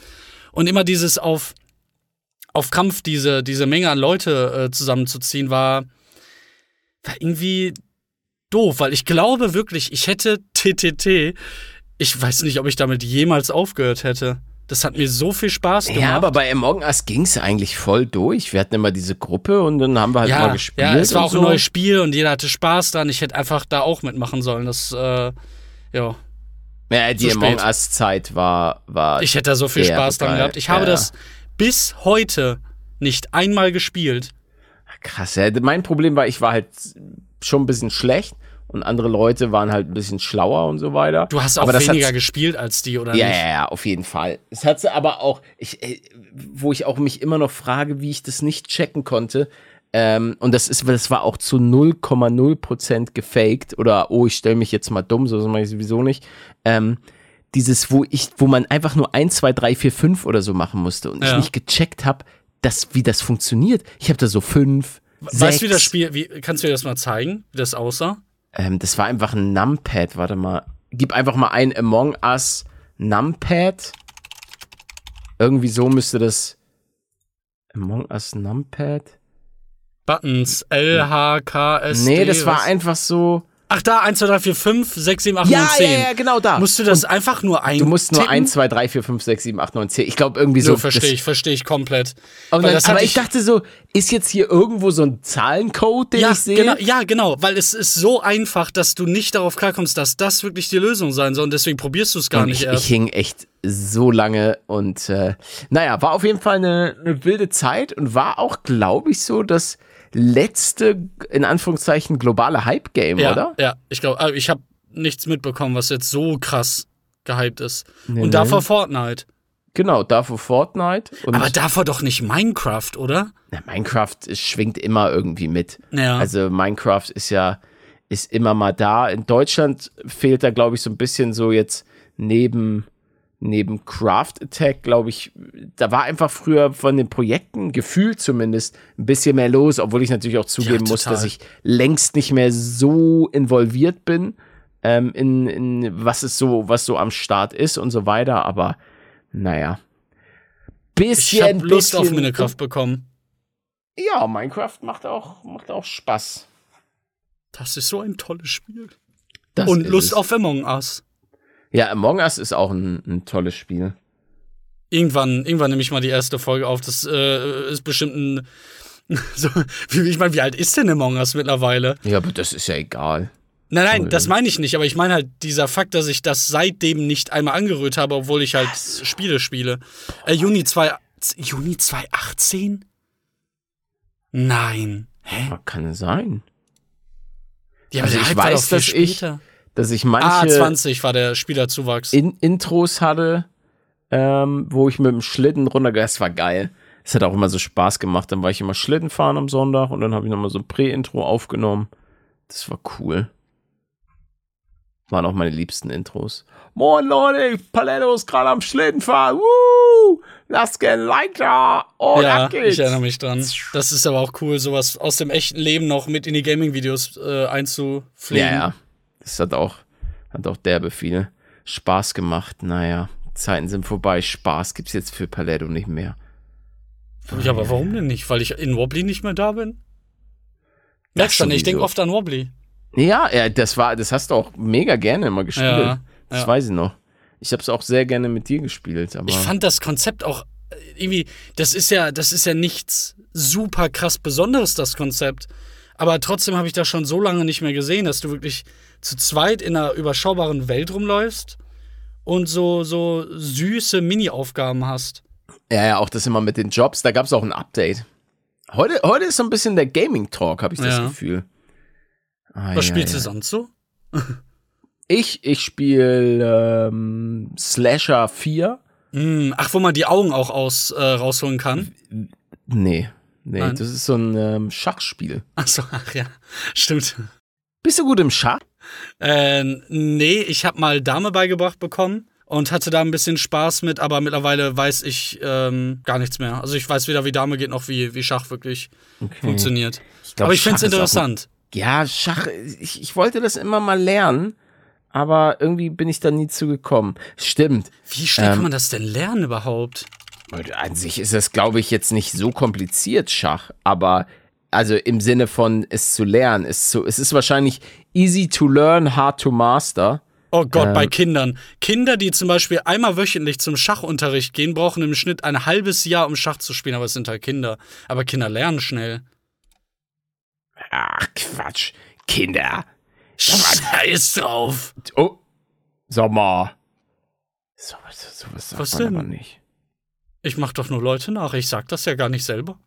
Und immer dieses auf Kampf diese Menge an Leute zusammenzuziehen, war irgendwie doof. Weil ich glaube wirklich, ich hätte TTT, ich weiß nicht, ob ich damit jemals aufgehört hätte. Das hat mir so viel Spaß gemacht. Ja, aber bei Among Us ging es eigentlich voll durch. Wir hatten immer diese Gruppe und dann haben wir halt mal gespielt. Ja, es war auch so ein neues Spiel und jeder hatte Spaß dran. Ich hätte einfach da auch mitmachen sollen. Das, die Among Us-Zeit war. Ich hätte da so viel Spaß dran gehabt. Ich habe das bis heute nicht einmal gespielt. Krass, ja. Mein Problem war, ich war halt schon ein bisschen schlecht. Und andere Leute waren halt ein bisschen schlauer und so weiter. Du hast auch weniger gespielt als die, oder nicht? Ja, auf jeden Fall. Es hat aber auch, wo ich auch mich immer noch frage, wie ich das nicht checken konnte. Und das war auch zu 0,0% gefaked. Oder, ich stelle mich jetzt mal dumm, so mache ich sowieso nicht. Dieses, wo man einfach nur 1, 2, 3, 4, 5 oder so machen musste. Und ich nicht gecheckt habe, wie das funktioniert. Ich habe da so 5, 6. Weißt du, wie das Spiel, kannst du dir das mal zeigen, wie das aussah? Das war einfach ein Numpad, warte mal. Gib einfach mal ein Among Us Numpad. Irgendwie so müsste das. Among Us Numpad? Buttons. LHKSD. Nee, das war einfach so. Ach, da, 1, 2, 3, 4, 5, 6, 7, 8, 9, 10. Ja, genau da. Musst du das einfach nur eintippen? Du musst nur 1, 2, 3, 4, 5, 6, 7, 8, 9, 10. Ich glaube, irgendwie so. Verstehe ich komplett. Aber ich dachte so, ist jetzt hier irgendwo so ein Zahlencode, den ich sehe? Genau, weil es ist so einfach, dass du nicht darauf klarkommst, dass das wirklich die Lösung sein soll. Und deswegen probierst du es gar nicht erst. Ich hing echt so lange und war auf jeden Fall eine wilde Zeit und war auch, glaube ich, so, dass letzte, in Anführungszeichen, globale Hype-Game, oder? Ja, ich glaube, ich habe nichts mitbekommen, was jetzt so krass gehypt ist. Nee, und davor Fortnite. Genau, davor Fortnite. Aber davor doch nicht Minecraft, oder? Na, Minecraft schwingt immer irgendwie mit. Ja. Also Minecraft ist immer mal da. In Deutschland fehlt da, glaube ich, so ein bisschen so jetzt neben Craft Attack, glaube ich, da war einfach früher von den Projekten, gefühlt zumindest, ein bisschen mehr los, obwohl ich natürlich auch zugeben muss, dass ich längst nicht mehr so involviert bin, in was so am Start ist und so weiter, aber naja. Ich hab Lust auf Minecraft bekommen. Ja, Minecraft macht auch Spaß. Das ist so ein tolles Spiel. Das und Lust auf Among Us. Ja, Among Us ist auch ein tolles Spiel. Irgendwann nehme ich mal die erste Folge auf. Das ist bestimmt ein. So, ich meine, wie alt ist denn Among Us mittlerweile? Ja, aber das ist ja egal. Nein, das meine ich nicht. Aber ich meine halt dieser Fakt, dass ich das seitdem nicht einmal angerührt habe, obwohl ich halt Spiele spiele. Juni 2018? Nein. Hä? Das kann sein. Ja, also ich weiß, dass ich manche 20 war der Spielerzuwachs. Intros hatte, wo ich mit dem Schlitten runtergegangen. Das war geil. Es hat auch immer so Spaß gemacht. Dann war ich immer Schlitten fahren am Sonntag und dann habe ich nochmal so ein Prä-Intro aufgenommen. Das war cool. Waren auch meine liebsten Intros. Moin Leute, Paletto ist gerade am Schlitten fahren. Woo! Lasst gerne ein Like da. Oh, ja, ab geht's. Ich erinnere mich dran. Das ist aber auch cool, sowas aus dem echten Leben noch mit in die Gaming-Videos einzupflegen. Ja. Das hat auch derbe viel Spaß gemacht. Naja, Zeiten sind vorbei. Spaß gibt's jetzt für Paletto nicht mehr. Ja, aber warum denn nicht? Weil ich in Wobbly nicht mehr da bin? Merkst du nicht? Ich denke oft an Wobbly. Ja, das hast du auch mega gerne immer gespielt. Ja, das weiß ich noch. Ich habe es auch sehr gerne mit dir gespielt. Aber ich fand das Konzept auch irgendwie, das ist ja nichts super krass Besonderes, das Konzept. Aber trotzdem habe ich das schon so lange nicht mehr gesehen, dass du wirklich zu zweit in einer überschaubaren Welt rumläufst und so süße Mini-Aufgaben hast. Ja, auch das immer mit den Jobs. Da gab es auch ein Update. Heute ist so ein bisschen der Gaming-Talk, habe ich das Gefühl. Was spielst du sonst so? Ich spiele Slasher 4. Ach, wo man die Augen auch rausholen kann? Nee, nein. Das ist so ein Schachspiel. Ach ja, stimmt. Bist du gut im Schach? Nee, ich habe mal Dame beigebracht bekommen. Und hatte da ein bisschen Spaß mit, aber mittlerweile weiß ich gar nichts mehr. Also ich weiß weder, wie Dame geht, noch wie Schach wirklich funktioniert. Aber ich finde es interessant. Ja, Schach, ich wollte das immer mal lernen, aber irgendwie bin ich da nie zugekommen. Stimmt. Wie schnell kann man das denn lernen überhaupt? An sich ist das, glaube ich, jetzt nicht so kompliziert, Schach. Aber also im Sinne von es zu lernen. Es ist wahrscheinlich easy to learn, hard to master. Oh Gott, bei Kindern. Kinder, die zum Beispiel einmal wöchentlich zum Schachunterricht gehen, brauchen im Schnitt ein halbes Jahr, um Schach zu spielen. Aber es sind halt Kinder. Aber Kinder lernen schnell. Ach, Quatsch. Kinder. Scheiß drauf. Oh, sag mal. Sowas sagt was man denn? Aber nicht. Ich mach doch nur Leute nach. Ich sag das ja gar nicht selber.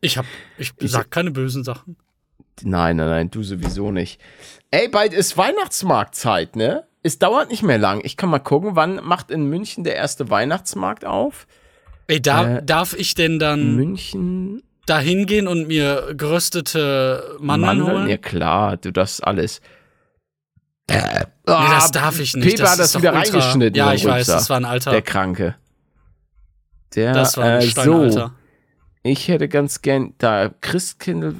Ich sag keine bösen Sachen. Nein, du sowieso nicht. Ey, bald ist Weihnachtsmarktzeit, ne? Es dauert nicht mehr lang. Ich kann mal gucken, wann macht in München der erste Weihnachtsmarkt auf? Ey, darf ich denn dann München da hingehen und mir geröstete Mandeln holen? Ja klar, du darfst alles. Nee, das darf ich nicht. Peter hat das wieder reingeschnitten. Ja, ich weiß, das war ein Alter. Der Kranke. Das war ein Steinalter. So. Ich hätte ganz gern da Christkindl...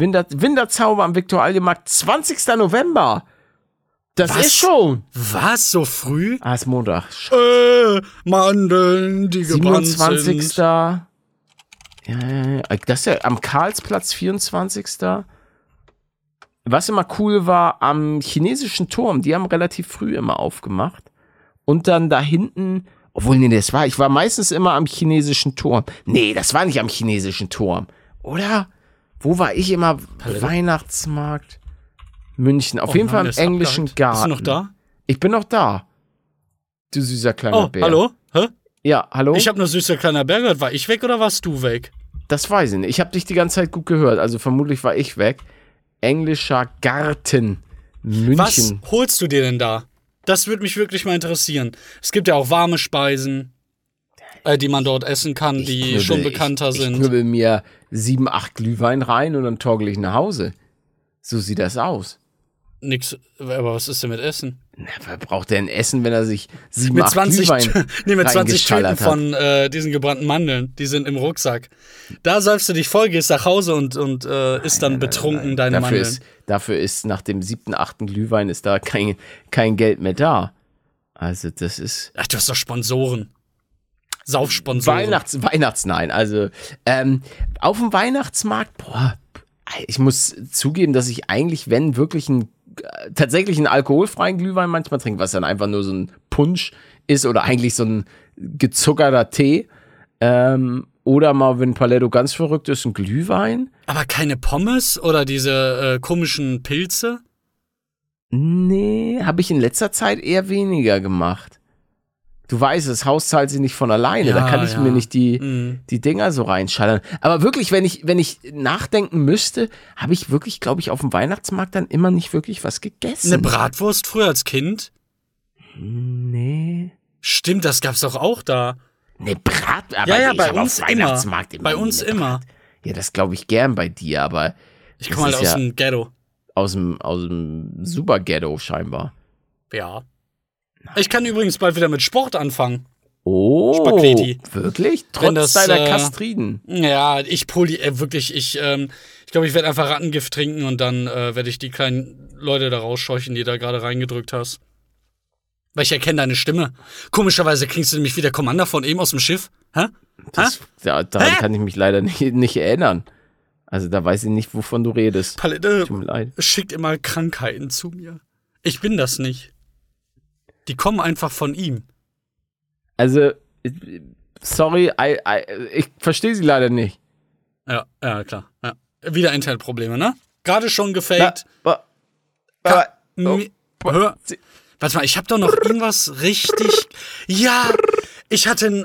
Winterzauber am Viktualienmarkt, 20. November. Das ist schon. Was? So früh? Ah, ist Montag. Mandeln, die gebrannt sind. 27. Ja. Das ist ja am Karlsplatz, 24. Was immer cool war, am chinesischen Turm, die haben relativ früh immer aufgemacht. Und dann da hinten, ich war meistens immer am chinesischen Turm. Nee, das war nicht am chinesischen Turm, oder? Wo war ich immer? Hallo. Weihnachtsmarkt München. Auf jeden Fall im englischen Garten. Bist du noch da? Ich bin noch da. Du süßer kleiner Bär. Hallo? Hä? Ja, hallo? Ich habe nur süßer kleiner Bär gehört. War ich weg oder warst du weg? Das weiß ich nicht. Ich habe dich die ganze Zeit gut gehört. Also vermutlich war ich weg. Englischer Garten München. Was holst du dir denn da? Das würde mich wirklich mal interessieren. Es gibt ja auch warme Speisen, die man dort essen kann, die schon bekannter sind. Ich knüppel mir 7, 8 Glühwein rein und dann torkel ich nach Hause. So sieht das aus. Nix, aber was ist denn mit Essen? Na, wer braucht denn Essen, wenn er sich 7, 8 Glühwein mit 20 Tüten von diesen gebrannten Mandeln, die sind im Rucksack. Da säufst du dich voll, gehst nach Hause und isst dann betrunken deine Mandeln. Dafür ist nach dem 7., 8. Glühwein ist da kein Geld mehr da. Also das ist... Ach, du hast doch Sponsoren. Saufsponsoren. Nein. Also, auf dem Weihnachtsmarkt, ich muss zugeben, dass ich eigentlich, wenn wirklich ein tatsächlich einen alkoholfreien Glühwein manchmal trinke, was dann einfach nur so ein Punsch ist oder eigentlich so ein gezuckerter Tee. Oder mal, wenn Paletto ganz verrückt ist, ein Glühwein. Aber keine Pommes oder diese komischen Pilze? Nee, habe ich in letzter Zeit eher weniger gemacht. Du weißt, das Haus zahlt sie nicht von alleine. Ja, da kann ich mir nicht die Dinger so reinschallern. Aber wirklich, wenn ich nachdenken müsste, habe ich wirklich, glaube ich, auf dem Weihnachtsmarkt dann immer nicht wirklich was gegessen. Eine Bratwurst früher als Kind? Nee. Stimmt, das gab's doch auch da. Eine Bratwurst? Ja, bei uns immer. Bei uns immer. Ja, das glaube ich gern bei dir, aber... Ich komme halt aus dem Ghetto. Aus dem Super-Ghetto scheinbar. Ja. Nein. Ich kann übrigens bald wieder mit Sport anfangen. Oh, Spaghetti. Wirklich? Trotz deiner Kastriden. Ja, ich glaube, ich werde einfach Rattengift trinken und dann werde ich die kleinen Leute da rausscheuchen, die da gerade reingedrückt hast. Weil ich erkenne deine Stimme. Komischerweise klingst du nämlich wie der Commander von eben aus dem Schiff. Hä? Daran kann ich mich leider nicht erinnern. Also da weiß ich nicht, wovon du redest. Palette schickt immer Krankheiten zu mir. Ich bin das nicht. Die kommen einfach von ihm. Also, sorry, ich verstehe sie leider nicht. Ja, klar. Ja. Wieder Internetprobleme, ne? Gerade schon gefaked. Warte mal, ich habe doch noch irgendwas richtig... Ja, ich hatte einen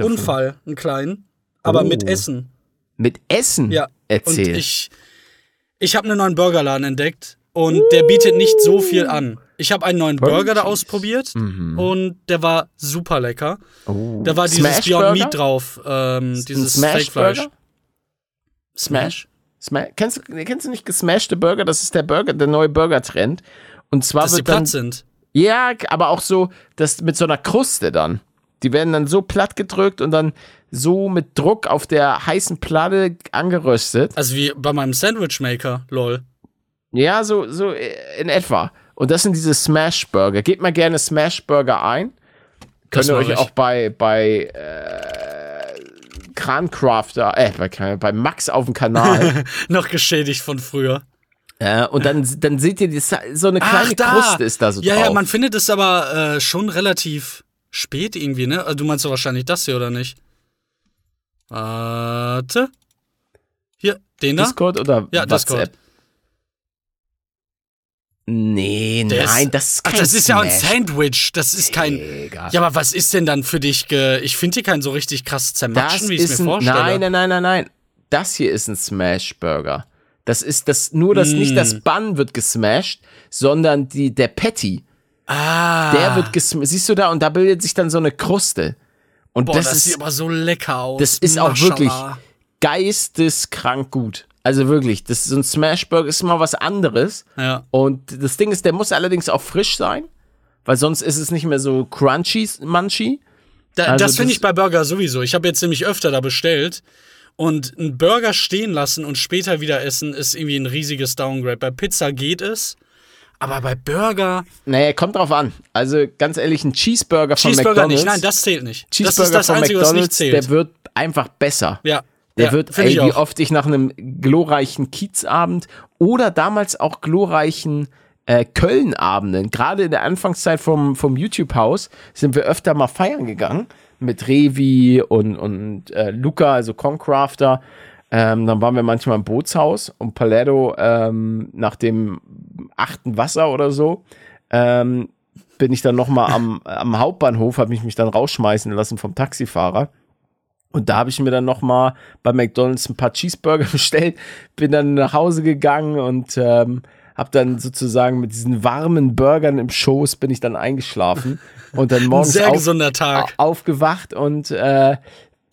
Unfall, einen kleinen, aber mit Essen. Mit Essen? Ja. Erzähl. Und ich habe einen neuen Burgerladen entdeckt und der bietet nicht so viel an. Ich habe einen neuen Burger da ausprobiert und der war super lecker. Oh. Da war dieses Beyond Meat drauf, dieses Fake-Fleisch. Smash? Kennst du nicht gesmashte Burger? Das ist der Burger, der neue Burger-Trend. Und zwar dass sie platt sind. Ja, aber auch so, dass mit so einer Kruste dann. Die werden dann so platt gedrückt und dann so mit Druck auf der heißen Platte angeröstet. Also wie bei meinem Sandwichmaker, lol. Ja, so in etwa. Und das sind diese Smashburger. Gebt mal gerne Smashburger ein. Könnt ihr euch auch bei Krancrafter, bei Max auf dem Kanal. Noch geschädigt von früher. Ja, und dann seht ihr, so eine kleine Kruste ist da so drauf. Ja, man findet es aber schon relativ spät irgendwie, ne? Du meinst doch wahrscheinlich das hier, oder nicht? Warte. Hier, den da? Discord oder WhatsApp? Discord. Nee, nein, das ist kein das ist Smash. Ja ein Sandwich, das ist kein... Mega. Ja, aber was ist denn dann für dich... Ich finde hier keinen so richtig krass zermatschen, wie ich es mir vorstelle. Nein. Das hier ist ein Smash-Burger. Das ist das... Nur, dass nicht das Bun wird gesmashed, sondern der Patty. Ah. Der wird gesmashed. Siehst du da? Und da bildet sich dann so eine Kruste. Und boah, das sieht aber so lecker aus. Das ist auch wirklich geisteskrank gut. Also wirklich, das ist so ein Smashburger, ist mal was anderes. Ja. Und das Ding ist, der muss allerdings auch frisch sein, weil sonst ist es nicht mehr so crunchy, munchy. Das finde ich bei Burger sowieso. Ich habe jetzt nämlich öfter da bestellt und einen Burger stehen lassen und später wieder essen ist irgendwie ein riesiges Downgrade. Bei Pizza geht es, aber bei Burger... Naja, kommt drauf an. Also ganz ehrlich, ein Cheeseburger von McDonald's... Nicht, nein, das zählt nicht. Cheeseburger das ist das Einzige, was nicht zählt. Der wird einfach besser. Ja. Der wird, wie oft ich nach einem glorreichen Kiezabend oder damals auch glorreichen Kölnabenden, gerade in der Anfangszeit vom YouTube-Haus, sind wir öfter mal feiern gegangen mit Revi und Luca, also Concrafter. Dann waren wir manchmal im Bootshaus und Paletto nach dem 8. Wasser oder so. Bin ich dann nochmal am Hauptbahnhof, habe mich dann rausschmeißen lassen vom Taxifahrer. Und da habe ich mir dann nochmal bei McDonald's ein paar Cheeseburger bestellt, bin dann nach Hause gegangen und habe dann sozusagen mit diesen warmen Burgern im Schoß bin ich dann eingeschlafen und dann morgens aufgewacht und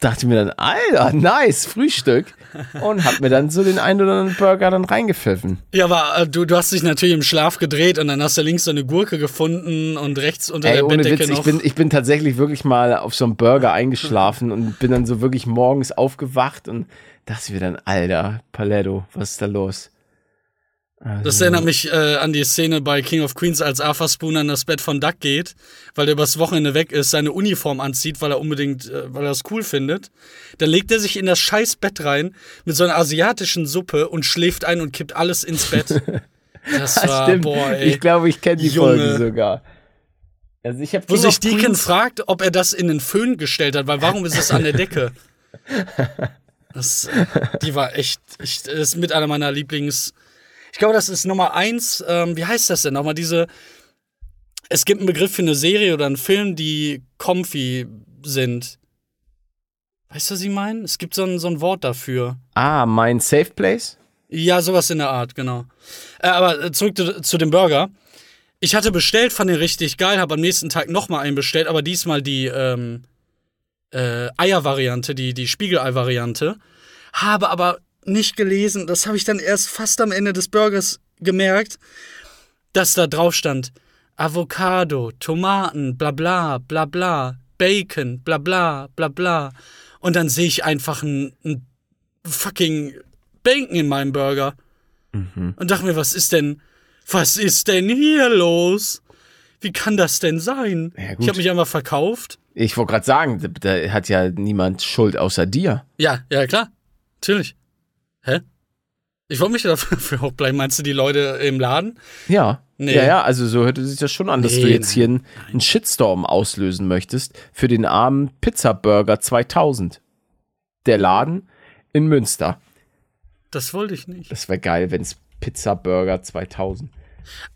dachte mir dann, Alter, nice, Frühstück und habe mir dann so den einen oder anderen Burger dann reingepfiffen. Ja, aber du hast dich natürlich im Schlaf gedreht und dann hast du links so eine Gurke gefunden und rechts unter der Bettdecke noch... Ich bin tatsächlich wirklich mal auf so einem Burger eingeschlafen und bin dann so wirklich morgens aufgewacht und dachte mir dann, Alter, Paletto, was ist da los? Also. Das erinnert mich an die Szene bei King of Queens, als Arthur Spoon an das Bett von Duck geht, weil er übers Wochenende weg ist, seine Uniform anzieht, weil er es cool findet. Dann legt er sich in das scheiß Bett rein mit so einer asiatischen Suppe und schläft ein und kippt alles ins Bett. Das war, stimmt. Boah, ey. Ich glaube, ich kenne die Folge sogar. Also ich hab, wo sich Deacon fragt, ob er das in den Föhn gestellt hat, weil warum ist das an der Decke? Die war echt, das ist mit einer meiner Lieblings... Ich glaube, das ist Nummer 1, wie heißt das denn nochmal, diese... Es gibt einen Begriff für eine Serie oder einen Film, die comfy sind. Weißt du, was ich meine? Es gibt so ein Wort dafür. Ah, mein Safe Place? Ja, sowas in der Art, genau. Aber zurück zu dem Burger. Ich hatte bestellt, fand den richtig geil, habe am nächsten Tag nochmal einen bestellt, aber diesmal die Eier-Variante, die Spiegelei-Variante. Habe aber nicht gelesen, das habe ich dann erst fast am Ende des Burgers gemerkt, dass da drauf stand: Avocado, Tomaten, bla bla, bla bla, Bacon, bla bla, bla bla. Und dann sehe ich einfach ein fucking Bacon in meinem Burger. Mhm. Und dachte mir, was ist denn hier los? Wie kann das denn sein? Ja, ich habe mich einfach verkauft. Ich wollte gerade sagen, da hat ja niemand Schuld außer dir. Ja, klar. Natürlich. Hä? Ich wollte mich dafür auch bleiben. Meinst du die Leute im Laden? Ja. Nee. Ja, also so hörte sich das schon an, dass du jetzt hier einen Shitstorm auslösen möchtest für den armen Pizza Burger 2000. Der Laden in Münster. Das wollte ich nicht. Das wäre geil, wenn es Pizza Burger 2000.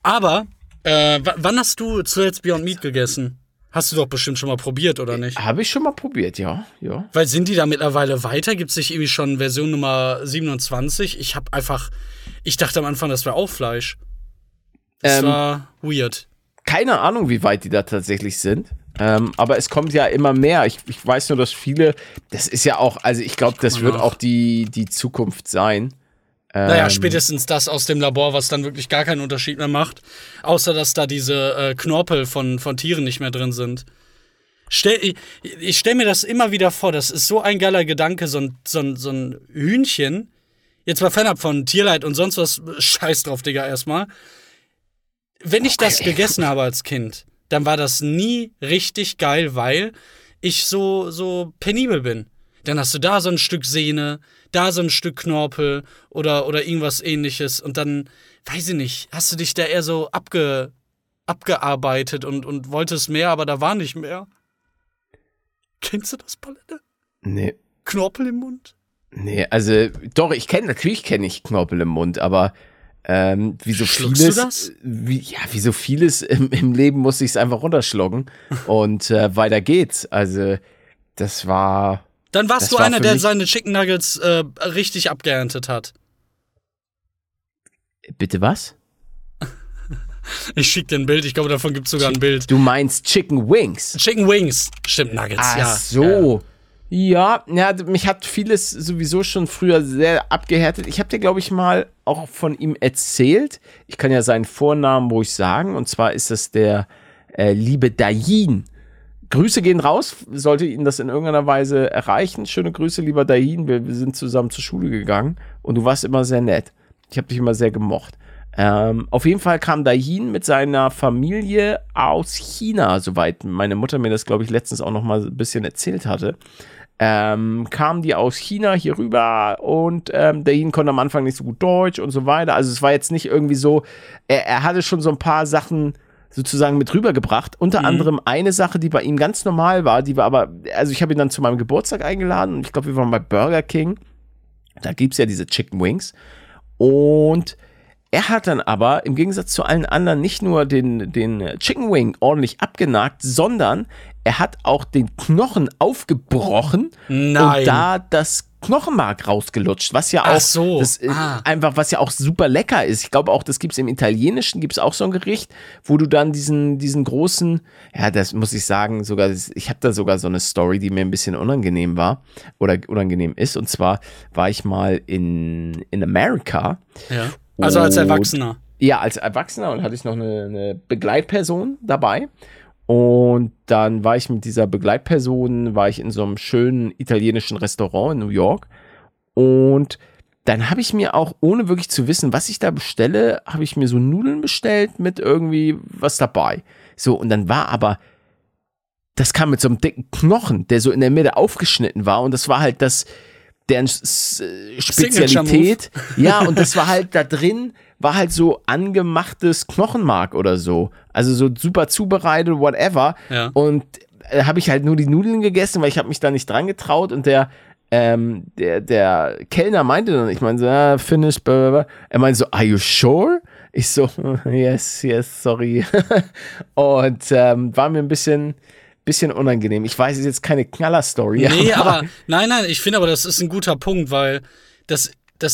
Aber, wann hast du zuletzt Beyond Meat gegessen? Hast du doch bestimmt schon mal probiert, oder nicht? Habe ich schon mal probiert, ja. Weil sind die da mittlerweile weiter? Gibt es nicht irgendwie schon Version Nummer 27? Ich dachte am Anfang, das wäre auch Fleisch. Das war weird. Keine Ahnung, wie weit die da tatsächlich sind. Aber es kommt ja immer mehr. Ich weiß nur, dass viele, das ist ja auch, also ich glaube, das wird auch die Zukunft sein. Naja, spätestens das aus dem Labor, was dann wirklich gar keinen Unterschied mehr macht. Außer, dass da diese Knorpel von Tieren nicht mehr drin sind. Ich stelle mir das immer wieder vor, das ist so ein geiler Gedanke, so ein Hühnchen, jetzt mal fernab von Tierleid und sonst was, scheiß drauf, Digga, erstmal. Wenn ich das gegessen habe als Kind, dann war das nie richtig geil, weil ich so penibel bin. Dann hast du da so ein Stück Sehne, da so ein Stück Knorpel oder irgendwas ähnliches. Und dann, weiß ich nicht, hast du dich da eher so abgearbeitet und wolltest mehr, aber da war nicht mehr. Kennst du das, Palette? Nee. Knorpel im Mund? Nee, also doch, natürlich kenne ich Knorpel im Mund, aber wie so vieles im Leben muss ich es einfach runterschlucken und weiter geht's. Also das war... Dann warst du einer, der seine Chicken Nuggets richtig abgeerntet hat. Bitte was? Ich schick dir ein Bild, ich glaube, davon gibt es sogar ein Bild. Du meinst Chicken Wings? Chicken Wings, stimmt, Nuggets, ja. Ach so. Ja, mich hat vieles sowieso schon früher sehr abgehärtet. Ich habe dir, glaube ich, mal auch von ihm erzählt. Ich kann ja seinen Vornamen ruhig sagen. Und zwar ist das der liebe Dayin. Grüße gehen raus, sollte Ihnen das in irgendeiner Weise erreichen. Schöne Grüße, lieber Dayin. Wir sind zusammen zur Schule gegangen und du warst immer sehr nett. Ich habe dich immer sehr gemocht. Auf jeden Fall kam Dayin mit seiner Familie aus China, soweit meine Mutter mir das, glaube ich, letztens auch noch mal ein bisschen erzählt hatte. Kamen die aus China hier rüber und Dayin konnte am Anfang nicht so gut Deutsch und so weiter. Also es war jetzt nicht irgendwie so, er hatte schon so ein paar Sachen sozusagen mit rübergebracht. Unter anderem eine Sache, die bei ihm ganz normal war, die war aber, also ich habe ihn dann zu meinem Geburtstag eingeladen und ich glaube, wir waren bei Burger King. Da gibt es ja diese Chicken Wings. Und er hat dann aber im Gegensatz zu allen anderen nicht nur den Chicken Wing ordentlich abgenagt, sondern er hat auch den Knochen aufgebrochen und da das Knochenmark rausgelutscht, was ja auch einfach, was ja auch super lecker ist. Ich glaube auch, das gibt es im Italienischen, gibt es auch so ein Gericht, wo du dann diesen großen, ja, das muss ich sagen, sogar, ich habe da sogar so eine Story, die mir ein bisschen unangenehm war oder unangenehm ist. Und zwar war ich mal in Amerika. Ja. Also als Erwachsener? Ja, als Erwachsener und hatte ich noch eine Begleitperson dabei und dann war ich mit dieser Begleitperson, in so einem schönen italienischen Restaurant in New York und dann habe ich mir auch, ohne wirklich zu wissen, was ich da bestelle, habe ich mir so Nudeln bestellt mit irgendwie was dabei. So, und dann war aber, das kam mit so einem dicken Knochen, der so in der Mitte aufgeschnitten war und das war halt deren Spezialität. Ja, und das war halt da drin, war halt so angemachtes Knochenmark oder so. Also so super zubereitet, whatever. Ja. Und habe ich halt nur die Nudeln gegessen, weil ich habe mich da nicht dran getraut. Und der Kellner meinte dann, ich meine so, finished, blablabla. Er meinte so, are you sure? Ich so, yes, sorry. Und war mir ein bisschen unangenehm. Ich weiß, es ist jetzt keine Knaller-Story. Nee, aber nein, ich finde aber, das ist ein guter Punkt, weil das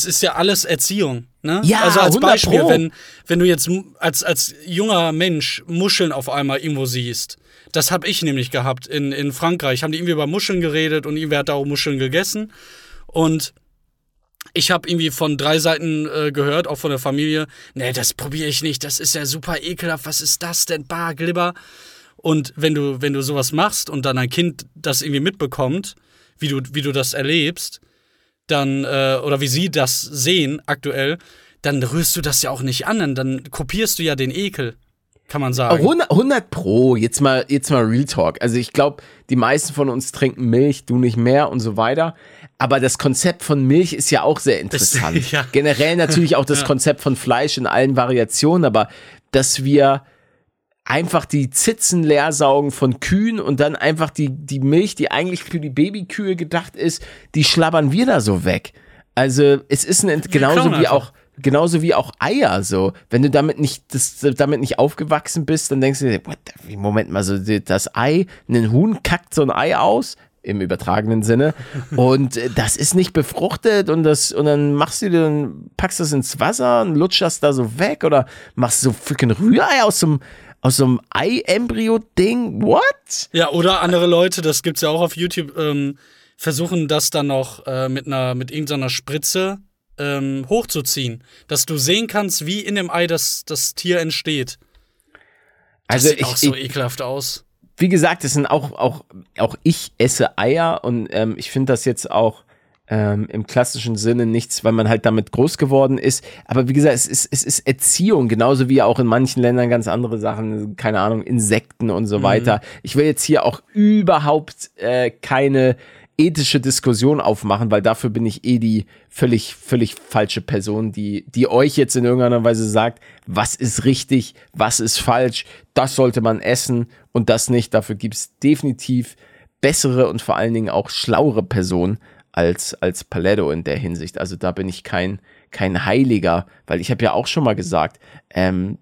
ist ja alles Erziehung. Ne? Ja, also als Beispiel, wenn du jetzt als junger Mensch Muscheln auf einmal irgendwo siehst, das habe ich nämlich gehabt in Frankreich, haben die irgendwie über Muscheln geredet und irgendwer hat da auch Muscheln gegessen und ich habe irgendwie von 3 Seiten gehört, auch von der Familie, nee, das probiere ich nicht, das ist ja super ekelhaft, was ist das denn, bah, Glibber. Und wenn du sowas machst und dann ein Kind das irgendwie mitbekommt, wie du das erlebst, dann oder wie sie das sehen aktuell, dann rührst du das ja auch nicht an, dann kopierst du ja den Ekel, kann man sagen. 100 Pro, jetzt mal Real Talk. Also ich glaube, die meisten von uns trinken Milch, du nicht mehr und so weiter. Aber das Konzept von Milch ist ja auch sehr interessant. Ja. Generell natürlich auch das Konzept von Fleisch in allen Variationen, aber dass wir einfach die Zitzen leersaugen von Kühen und dann einfach die Milch, die eigentlich für die Babykühe gedacht ist, die schlabbern wir da so weg. Also es ist genauso wie auch Eier so. Wenn du damit nicht aufgewachsen bist, dann denkst du dir, Moment mal, so das Ei, ein Huhn kackt so ein Ei aus, im übertragenen Sinne, und das ist nicht befruchtet und dann packst du das ins Wasser und lutscht das da so weg oder machst so freaking Rührei aus so einem Ei-Embryo-Ding, what? Ja, oder andere Leute, das gibt's ja auch auf YouTube, versuchen das dann noch mit irgendeiner Spritze hochzuziehen, dass du sehen kannst, wie in dem Ei das Tier entsteht. Das sieht auch so ekelhaft aus. Wie gesagt, es sind auch ich esse Eier und ich finde das jetzt auch im klassischen Sinne nichts, weil man halt damit groß geworden ist. Aber wie gesagt, es ist Erziehung, genauso wie auch in manchen Ländern ganz andere Sachen, keine Ahnung, Insekten und so weiter. Ich will jetzt hier auch überhaupt keine ethische Diskussion aufmachen, weil dafür bin ich die völlig, völlig falsche Person, die euch jetzt in irgendeiner Weise sagt, was ist richtig, was ist falsch, das sollte man essen und das nicht. Dafür gibt es definitiv bessere und vor allen Dingen auch schlauere Personen als Paletto in der Hinsicht. Also da bin ich kein Heiliger, weil ich habe ja auch schon mal gesagt,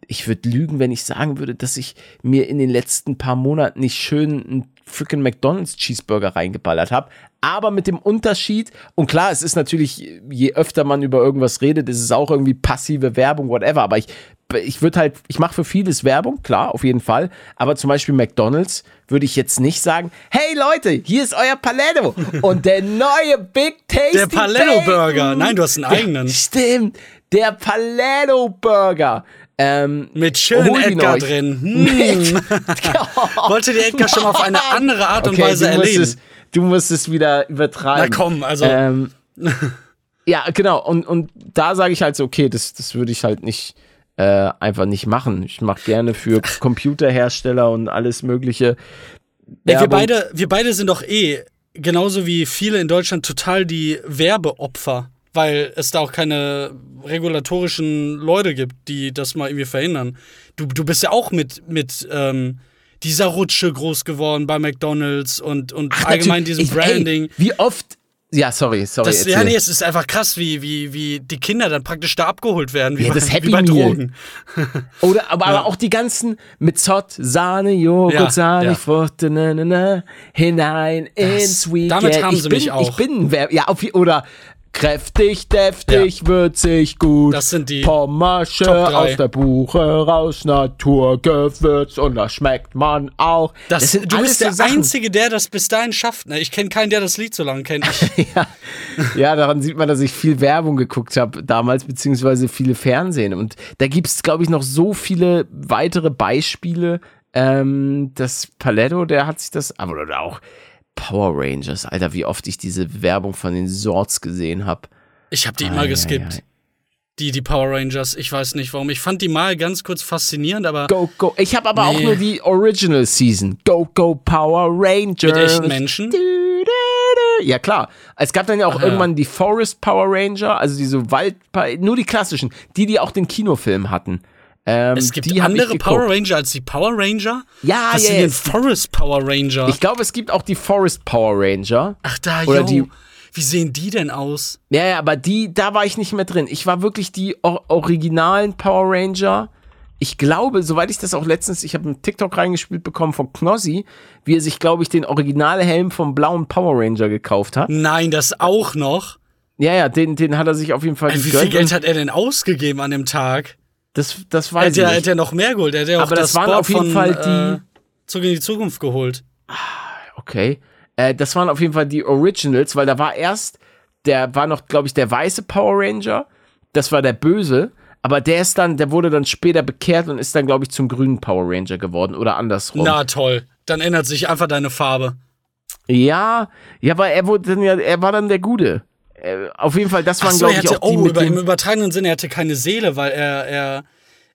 ich würde lügen, wenn ich sagen würde, dass ich mir in den letzten paar Monaten nicht schön einen freaking McDonald's-Cheeseburger reingeballert habe, aber mit dem Unterschied, und klar, es ist natürlich, je öfter man über irgendwas redet, ist es auch irgendwie passive Werbung, whatever, aber ich mache für vieles Werbung, klar, auf jeden Fall, aber zum Beispiel McDonald's würde ich jetzt nicht sagen, hey Leute, hier ist euer Paletto und der neue Big Tasty Bacon. Der Paletto-Burger, nein, du hast einen eigenen. Ja, stimmt, der Paletto-Burger. Mit schönen Edgar drin. Wollte die Edgar schon mal auf eine andere Art und Weise erleben. Du musst es wieder übertreiben. Na komm, also. Ja, genau. Und da sage ich halt so, okay, das würde ich halt nicht einfach nicht machen. Ich mache gerne für Computerhersteller und alles Mögliche. Ja, wir beide sind doch genauso wie viele in Deutschland, total die Werbeopfer. Weil es da auch keine regulatorischen Leute gibt, die das mal irgendwie verhindern. Du bist ja auch mit dieser Rutsche groß geworden bei McDonald's und allgemein diesem Branding. Wie oft? Ja, sorry. Das, ja, nee, es ist einfach krass, wie die Kinder dann praktisch da abgeholt werden, wie bei Drogen. Oder, aber auch die ganzen mit Zott, Sahne, Joghurt, Sahne, Frucht, hinein ins Weekend. Damit haben sie mich auch. Oder kräftig, deftig, würzig, gut. Das sind die Pommasche aus der Buche raus, Naturgewürz und das schmeckt man auch. Du bist der Einzige, der das bis dahin schafft. Ich kenne keinen, der das Lied so lange kennt. Ja, daran sieht man, dass ich viel Werbung geguckt habe damals, beziehungsweise viele Fernsehen. Und da gibt es, glaube ich, noch so viele weitere Beispiele. Das Paletto, der hat sich das, aber auch Power Rangers, Alter, wie oft ich diese Werbung von den Sorts gesehen habe. Ich habe die immer geskippt. Ja. Die Power Rangers, ich weiß nicht warum. Ich fand die mal ganz kurz faszinierend, aber Go, Go. Ich habe aber auch nur die Original Season. Go, Go, Power Rangers. Mit echten Menschen. Du. Ja, klar. Es gab dann ja auch irgendwann die Forest Power Ranger, also diese Wald, nur die klassischen, die auch den Kinofilm hatten. Es gibt die andere Power Ranger als die Power Ranger? Ja, hast du den Forest Power Ranger? Ich glaube, es gibt auch die Forest Power Ranger. Ach da, oder die. Wie sehen die denn aus? Ja, aber da war ich nicht mehr drin. Ich war wirklich die originalen Power Ranger. Ich glaube, soweit ich das auch letztens, ich habe einen TikTok reingespielt bekommen von Knossi, wie er sich, glaube ich, den Originalhelm vom blauen Power Ranger gekauft hat. Nein, das auch noch? Ja, den hat er sich auf jeden Fall gegönnt. Wie viel Geld hat er denn ausgegeben an dem Tag? Das weiß ich nicht. Hätte er noch mehr geholt. Hätte er auch das waren auf jeden Fall die Zurück in die Zukunft geholt. Okay. Das waren auf jeden Fall die Originals, weil da war glaube ich, der weiße Power Ranger. Das war der Böse. Aber der wurde dann später bekehrt und ist dann, glaube ich, zum grünen Power Ranger geworden oder andersrum. Na toll. Dann ändert sich einfach deine Farbe. Ja, aber er war dann der Gute. Auf jeden Fall, das waren, glaube ich, auch die mit im übertragenen Sinne, er hatte keine Seele, weil er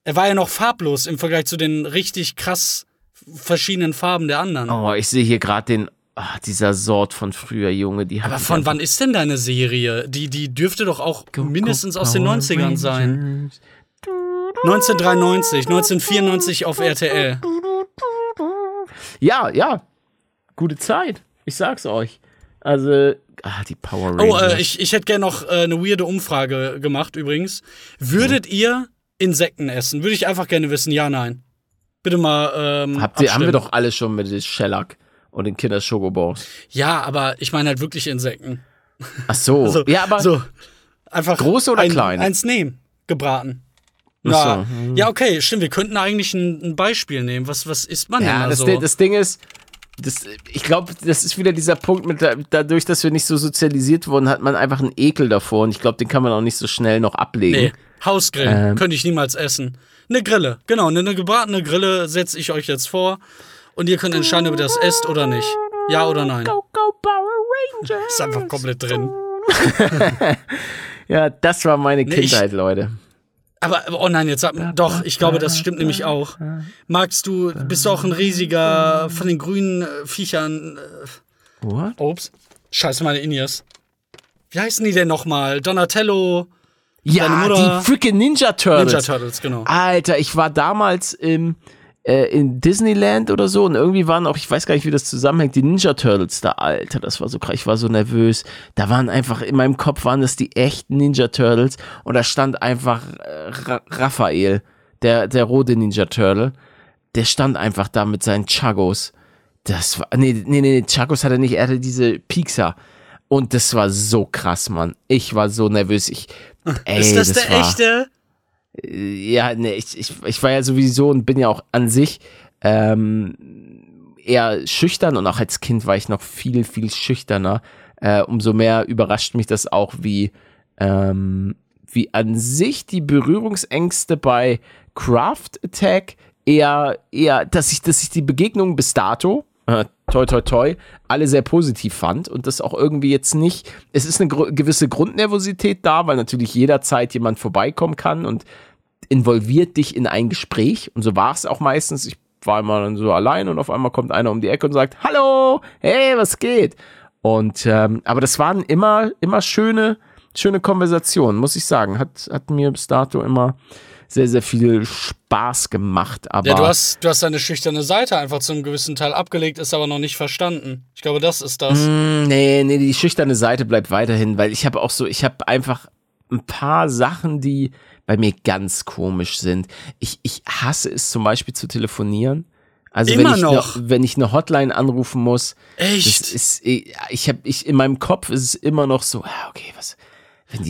war ja noch farblos im Vergleich zu den richtig krass verschiedenen Farben der anderen. Oh, ich sehe hier gerade dieser Sort von früher, Junge. Aber von wann ist denn deine Serie? Die dürfte doch auch mindestens aus den 90ern sein. 1993, 1994 auf RTL. Ja. Gute Zeit. Ich sag's euch. Also... die Power Rangers. Ich hätte gerne noch eine weirde Umfrage gemacht übrigens. Würdet ihr Insekten essen? Würde ich einfach gerne wissen. Ja, nein. Bitte mal abstimmen. Haben wir doch alle schon mit den Shellac und den Kinder-Schokobons. Ja, aber ich meine halt wirklich Insekten. Ach so. Also, ja, aber so. Einfach große oder kleine? Eins nehmen. Gebraten. Ja. So. Ja, okay, stimmt. Wir könnten eigentlich ein Beispiel nehmen. Was isst man denn da so? Ja, das Ding ist... ich glaube, das ist wieder dieser Punkt, dadurch, dass wir nicht so sozialisiert wurden, hat man einfach einen Ekel davor und ich glaube, den kann man auch nicht so schnell noch ablegen. Nee, Hausgrill könnte ich niemals essen. Eine Grille, genau, eine gebratene Grille setze ich euch jetzt vor und ihr könnt entscheiden, ob ihr das esst oder nicht. Ja oder nein. Go, go, Power Rangers. Ist einfach komplett drin. Ja, das war meine Kindheit, Leute. Aber, oh nein, ich glaube, das stimmt nämlich auch. Bist du auch ein riesiger von den grünen Viechern? What? Obst? Scheiß meine Inias. Wie heißen die denn nochmal? Donatello? Ja, deine Mutter? Die freaking Ninja Turtles. Ninja Turtles, genau. Alter, ich war damals in Disneyland oder so und irgendwie waren auch, ich weiß gar nicht, wie das zusammenhängt, die Ninja Turtles da, Alter, das war so krass, ich war so nervös, da waren einfach, in meinem Kopf waren das die echten Ninja Turtles und da stand einfach Raphael, der rote Ninja Turtle, der stand einfach da mit seinen Chagos, das war, nee, Chagos hat er nicht, er hatte diese Piekser und das war so krass, Mann, ich war so nervös, ist das der echte? Ja, nee, ich war ja sowieso und bin ja auch an sich eher schüchtern und auch als Kind war ich noch viel, viel schüchterner. Umso mehr überrascht mich das auch, wie an sich die Berührungsängste bei Craft Attack eher dass ich die Begegnung bis dato, toi, toi, toi, alle sehr positiv fand und das auch irgendwie jetzt nicht, es ist eine gewisse Grundnervosität da, weil natürlich jederzeit jemand vorbeikommen kann und involviert dich in ein Gespräch und so war es auch meistens, ich war immer dann so allein und auf einmal kommt einer um die Ecke und sagt, hallo, hey, was geht? Und, aber das waren immer schöne Konversationen, muss ich sagen, hat mir bis dato immer sehr, sehr viel Spaß gemacht, aber... Ja, du hast deine schüchterne Seite einfach zu einem gewissen Teil abgelegt, ist aber noch nicht verstanden. Ich glaube, das ist das. Nee, die schüchterne Seite bleibt weiterhin, weil ich habe auch so, ich habe einfach ein paar Sachen, die bei mir ganz komisch sind. Ich hasse es zum Beispiel zu telefonieren. Also wenn ich eine Hotline anrufen muss... Echt? Das ist, in meinem Kopf ist es immer noch so, okay, was...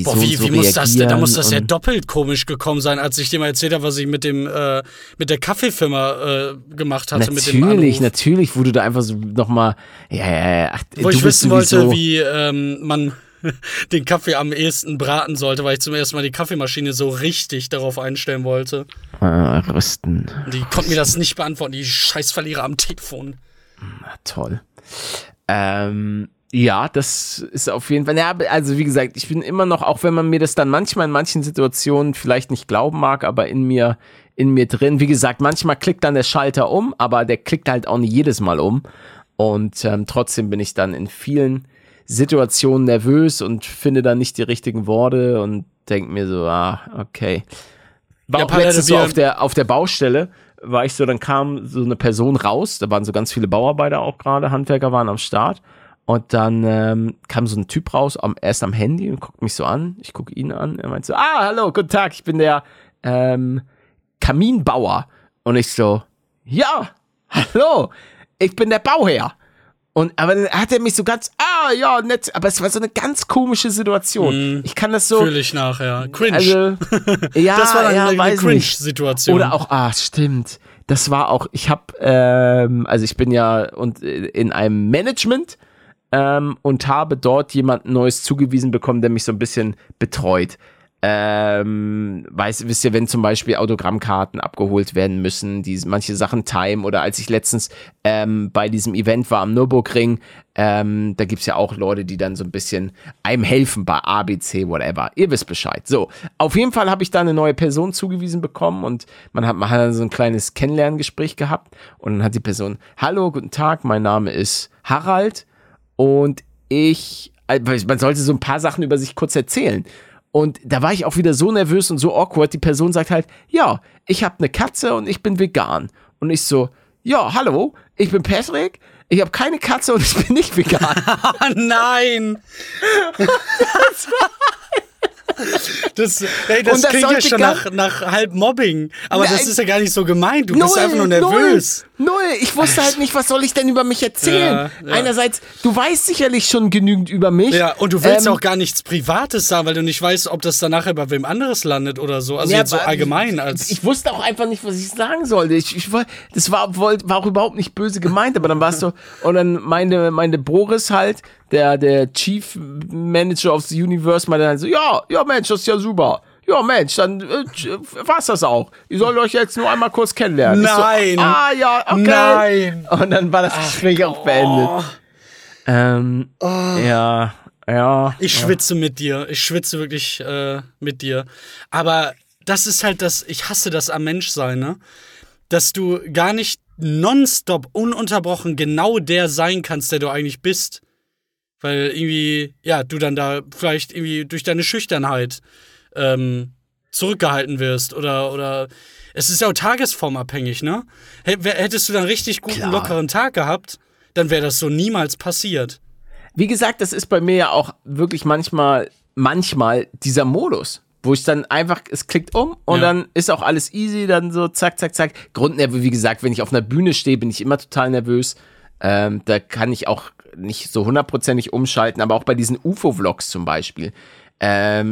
Boah, wie muss das denn? Da muss das ja doppelt komisch gekommen sein, als ich dir mal erzählt habe, was ich mit der Kaffeefirma gemacht hatte. Natürlich, wo du da einfach so nochmal, wo ich wissen wollte, wie man den Kaffee am ehesten braten sollte, weil ich zum ersten Mal die Kaffeemaschine so richtig darauf einstellen wollte. Rüsten. Die konnten mir das nicht beantworten, die Scheißverlierer am Telefon. Na, toll. Ja, das ist auf jeden Fall, also wie gesagt, ich bin immer noch, auch wenn man mir das dann manchmal in manchen Situationen vielleicht nicht glauben mag, aber in mir drin, wie gesagt, manchmal klickt dann der Schalter um, aber der klickt halt auch nicht jedes Mal um und trotzdem bin ich dann in vielen Situation nervös und finde dann nicht die richtigen Worte und denke mir so, okay. War ja, auch letztens so auf der Baustelle, war ich so, dann kam so eine Person raus, da waren so ganz viele Bauarbeiter auch gerade, Handwerker waren am Start und dann kam so ein Typ raus, erst am Handy und guckt mich so an, ich gucke ihn an, er meint so, hallo, guten Tag, ich bin der Kaminbauer und ich so, ja, hallo, ich bin der Bauherr. Aber dann hat er mich so ganz, ja, nett, aber es war so eine ganz komische Situation. Ich kann das so. Fühle ich nach, ja. Cringe. Also, ja, das war eine Cringe-Situation. Oder auch, stimmt. Das war auch, ich hab, also ich bin ja in einem Management und habe dort jemanden Neues zugewiesen bekommen, der mich so ein bisschen betreut. Wisst ihr, wenn zum Beispiel Autogrammkarten abgeholt werden müssen, die manche Sachen timen, oder als ich letztens bei diesem Event war am Nürburgring, da gibt's ja auch Leute, die dann so ein bisschen einem helfen bei ABC, whatever. Ihr wisst Bescheid. So, auf jeden Fall habe ich da eine neue Person zugewiesen bekommen und man hat dann so ein kleines Kennenlerngespräch gehabt und dann hat die Person, hallo, guten Tag, mein Name ist Harald und man sollte so ein paar Sachen über sich kurz erzählen. Und da war ich auch wieder so nervös und so awkward, die Person sagt halt, ja, ich habe eine Katze und ich bin vegan. Und ich so, ja, hallo, ich bin Patrick, ich habe keine Katze und ich bin nicht vegan. Nein! Das klingt ja schon nach halb Mobbing. Aber das ist ja gar nicht so gemeint. Du bist einfach nur nervös. Ich wusste halt nicht, was soll ich denn über mich erzählen? Ja. Einerseits, du weißt sicherlich schon genügend über mich. Ja, und du willst auch gar nichts Privates sagen, weil du nicht weißt, ob das danach bei wem anderes landet oder so. Also jetzt so allgemein. Ich wusste auch einfach nicht, was ich sagen sollte. Das war auch überhaupt nicht böse gemeint, aber dann war es so. Und dann meinte Boris halt, der Chief Manager of the Universe, meinte dann so, ja, Mensch, das ist ja super. Ja, Mensch, dann war's das auch. Ihr sollt euch jetzt nur einmal kurz kennenlernen. Nein. So, ja, okay. Nein. Und dann war das Gespräch auch beendet. Ja. Ich schwitze mit dir. Ich schwitze wirklich mit dir. Aber das ist halt das, ich hasse das am Menschsein, ne? Dass du gar nicht nonstop, ununterbrochen genau der sein kannst, der du eigentlich bist. Weil irgendwie, ja, du dann da vielleicht irgendwie durch deine Schüchternheit zurückgehalten wirst oder es ist ja auch tagesformabhängig, ne? Hättest du dann richtig guten, lockeren Tag gehabt, dann wäre das so niemals passiert. Wie gesagt, das ist bei mir ja auch wirklich manchmal dieser Modus, wo ich dann einfach, es klickt und dann ist auch alles easy, dann so zack, zack, zack. Grundnervös, wie gesagt, wenn ich auf einer Bühne stehe, bin ich immer total nervös. Da kann ich auch nicht so hundertprozentig umschalten, aber auch bei diesen UFO-Vlogs zum Beispiel. Da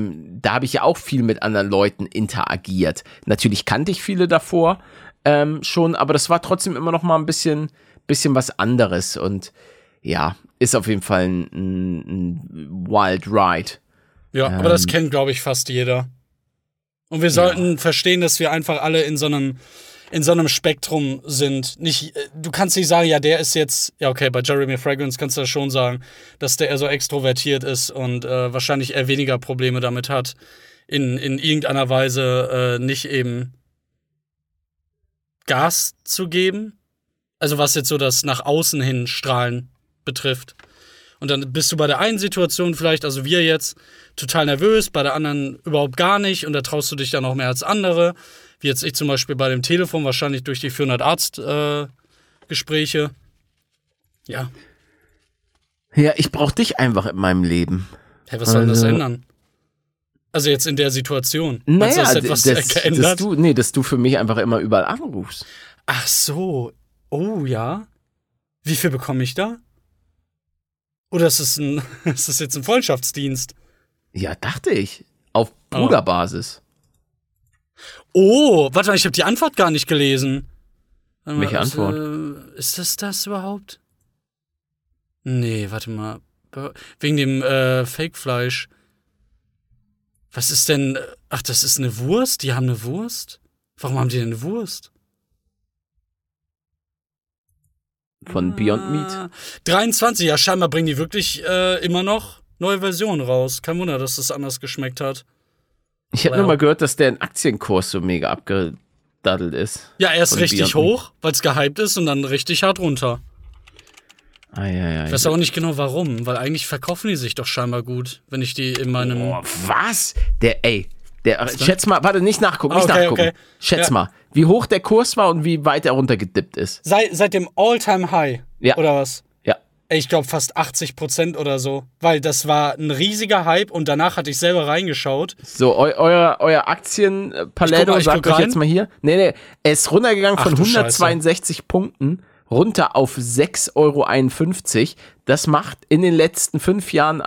habe ich ja auch viel mit anderen Leuten interagiert. Natürlich kannte ich viele davor schon, aber das war trotzdem immer noch mal ein bisschen was anderes. Und ja, ist auf jeden Fall ein Wild Ride. Ja, aber das kennt, glaube ich, fast jeder. Und wir sollten verstehen, dass wir einfach alle in so einem Spektrum sind. Nicht, du kannst nicht sagen, ja, der ist jetzt, ja okay, bei Jeremy Fragrance kannst du das schon sagen, dass der eher so extrovertiert ist und wahrscheinlich eher weniger Probleme damit hat, in irgendeiner Weise nicht eben Gas zu geben. Also was jetzt so das nach außen hin Strahlen betrifft. Und dann bist du bei der einen Situation vielleicht, also wir jetzt, total nervös, bei der anderen überhaupt gar nicht und da traust du dich dann auch mehr als andere. Wie jetzt ich zum Beispiel bei dem Telefon, wahrscheinlich durch die 400 Arzt-Gespräche. Ja. Ja, ich brauche dich einfach in meinem Leben. Hä, was soll das ändern? Also jetzt in der Situation. Naja, das etwas geändert? Dass du für mich einfach immer überall anrufst. Ach so. Oh ja. Wie viel bekomme ich da? Oder ist das jetzt ein Freundschaftsdienst? Ja, dachte ich. Auf Bruderbasis. Oh, warte mal, ich habe die Antwort gar nicht gelesen. Welche Antwort? Ist das überhaupt? Nee, warte mal. Wegen dem Fake-Fleisch. Was ist denn? Ach, das ist eine Wurst? Die haben eine Wurst? Warum haben die denn eine Wurst? Von Beyond Meat. 23, ja, scheinbar bringen die wirklich immer noch neue Versionen raus. Kein Wunder, dass das anders geschmeckt hat. Ich habe nur mal gehört, dass der in Aktienkurs so mega abgedaddelt ist. Ja, erst richtig hoch, weil es gehypt ist und dann richtig hart runter. Ich weiß auch nicht genau warum, weil eigentlich verkaufen die sich doch scheinbar gut, wenn ich die in meinem... Oh, was? Schätz mal, warte, nicht nachgucken, Okay. Schätz mal, wie hoch der Kurs war und wie weit er runtergedippt ist. Seit dem All-Time-High, oder was? Ja. Ich glaube fast 80% oder so, weil das war ein riesiger Hype und danach hatte ich selber reingeschaut. So, euer Aktienpaletto, sagt euch jetzt mal hier. Nee, er ist runtergegangen von 162 Scheiße. Punkten runter auf 6,51 Euro. Das macht in den letzten 5 Jahren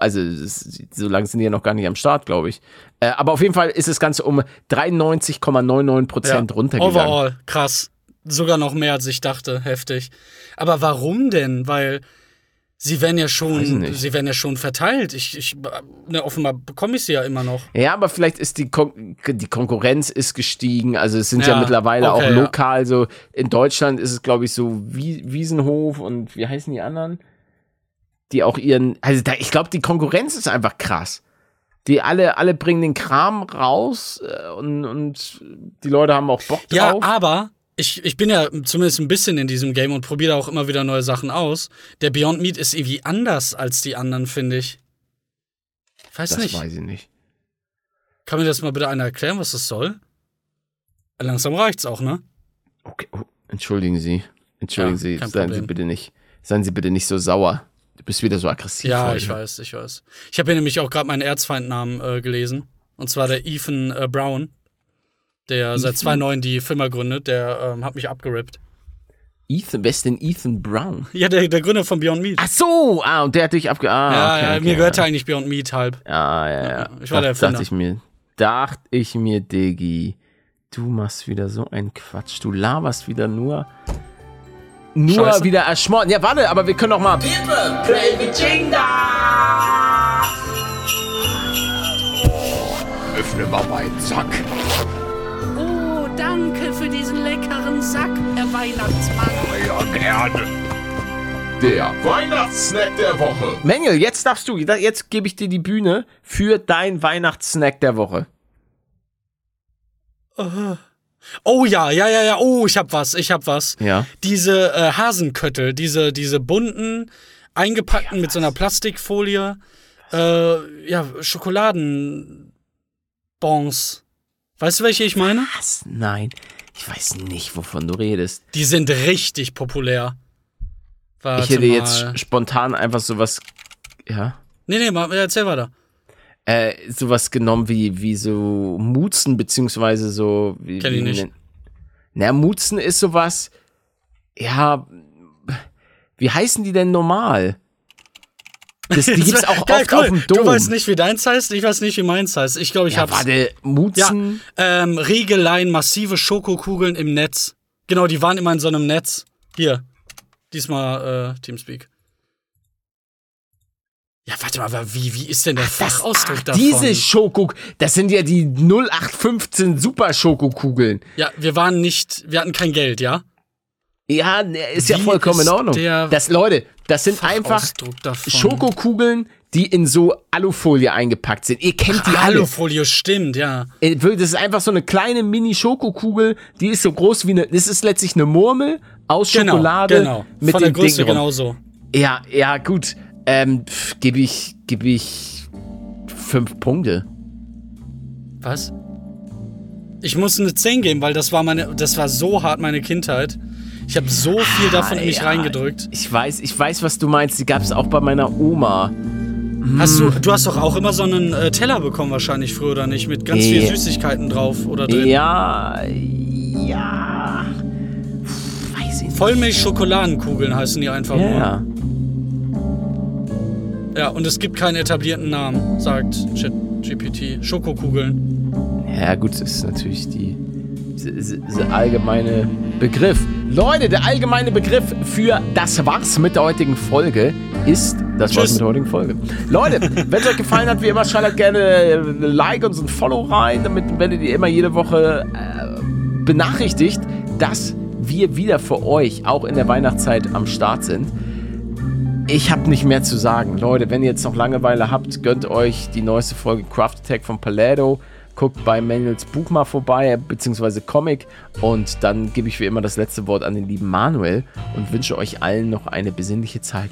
so lange sind die ja noch gar nicht am Start, glaube ich. Aber auf jeden Fall ist das Ganze um 93,99% runtergegangen. Overall, krass. Sogar noch mehr, als ich dachte. Heftig. Aber warum denn? Weil sie werden ja schon verteilt. Offenbar bekomme ich sie ja immer noch. Ja, aber vielleicht ist die Konkurrenz ist gestiegen. Also es sind ja mittlerweile auch lokal so. In Deutschland ist es, glaube ich, so Wiesenhof und wie heißen die anderen? Die auch ich glaube, die Konkurrenz ist einfach krass. Die alle bringen den Kram raus und die Leute haben auch Bock drauf. Ja, aber ich bin ja zumindest ein bisschen in diesem Game und probiere auch immer wieder neue Sachen aus. Der Beyond Meat ist irgendwie anders als die anderen, finde ich. Ich weiß nicht. Das weiß ich nicht. Kann mir das mal bitte einer erklären, was das soll? Langsam reicht's auch, ne? Okay, entschuldigen Sie. Entschuldigen Sie, Seien Sie bitte nicht so sauer. Du bist wieder so aggressiv. Ja, heute. Ich weiß. Ich habe hier nämlich auch gerade meinen Erzfeindnamen gelesen. Und zwar der Ethan Brown, der seit 2009 die Firma gründet. Der hat mich abgerippt. Wer ist denn Ethan Brown? Ja, der Gründer von Beyond Meat. Ach so, und der hat dich abgerippt. Mir gehört eigentlich Beyond Meat halb. Ich war der Erfinder. Dachte ich mir, Diggi, du machst wieder so einen Quatsch. Du laberst wieder nur Scheiße. Wieder erschmort. Ja, warte, aber wir können doch mal. People play Vijinda! Oh, öffne mal meinen Sack. Oh, danke für diesen leckeren Sack, Herr Weihnachtsmann. Oh ja, gerne. Der Weihnachtssnack der Woche. Mengel, jetzt darfst du. Jetzt gebe ich dir die Bühne für deinen Weihnachtssnack der Woche. Oh ja. Oh, ich hab was. Ja. Diese Hasenköttel, diese bunten, eingepackten mit so einer Plastikfolie, Schokoladenbons. Weißt du, welche ich meine? Was? Nein, ich weiß nicht, wovon du redest. Die sind richtig populär. Warte, ich hätte jetzt spontan einfach sowas, ja? Nee, erzähl weiter. Sowas genommen wie so Mutzen, beziehungsweise so. Kenn ich nicht. Mutzen ist sowas. Ja. Wie heißen die denn normal? Die gibt's auch oft auf dem Dom. Du weißt nicht, wie deins heißt, ich weiß nicht, wie meins heißt. Ich glaube, ich hab's. Warte, Mutzen. Ja, Riegeleien, massive Schokokugeln im Netz. Genau, die waren immer in so einem Netz. Hier. Diesmal Teamspeak. Ja, warte mal, aber wie ist denn der Fachausdruck davon? Diese das sind ja die 0815 Super-Schokokugeln. Ja, wir hatten kein Geld, ja? Ja, ist ja vollkommen in Ordnung. Das sind einfach Schokokugeln, die in so Alufolie eingepackt sind. Ihr kennt die alle. Alufolie, stimmt, ja. Das ist einfach so eine kleine Mini-Schokokugel, die ist so groß wie das ist letztlich eine Murmel aus Schokolade. Genau. Mit von der Größe genauso. Ja, gut. Gebe ich 5 Punkte. Was? Ich muss eine 10 geben, weil das war so hart meine Kindheit. Ich habe so viel davon in mich reingedrückt. Ich weiß, was du meinst. Die gab es auch bei meiner Oma. Du hast doch auch immer so einen Teller bekommen wahrscheinlich früher oder nicht mit ganz viel Süßigkeiten drauf oder drin. Ja. Weiß ich nicht. Vollmilch-Schokoladenkugeln heißen die einfach nur. Ja. Ja, und es gibt keinen etablierten Namen, sagt ChatGPT. Schokokugeln. Ja, gut, das ist natürlich der allgemeine Begriff. Leute, der allgemeine Begriff für das war's mit der heutigen Folge ist Leute, wenn es euch gefallen hat, wie immer, schreibt gerne Like und so ein Follow rein, damit werdet ihr immer jede Woche benachrichtigt, dass wir wieder für euch auch in der Weihnachtszeit am Start sind. Ich habe nicht mehr zu sagen. Leute, wenn ihr jetzt noch Langeweile habt, gönnt euch die neueste Folge Craft Attack von Paletto. guckt bei Manuels Buch mal vorbei, beziehungsweise Comic, und dann gebe ich wie immer das letzte Wort an den lieben Manuel und wünsche euch allen noch eine besinnliche Zeit.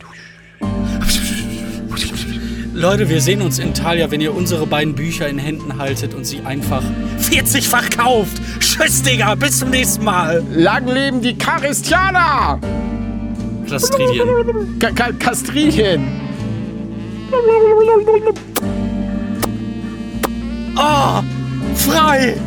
Leute, wir sehen uns in Thalia, wenn ihr unsere beiden Bücher in Händen haltet und sie einfach 40-fach kauft. Tschüss, Digga, bis zum nächsten Mal. Lang leben die Karistianer! Kastridien. Kastridien. Oh, frei!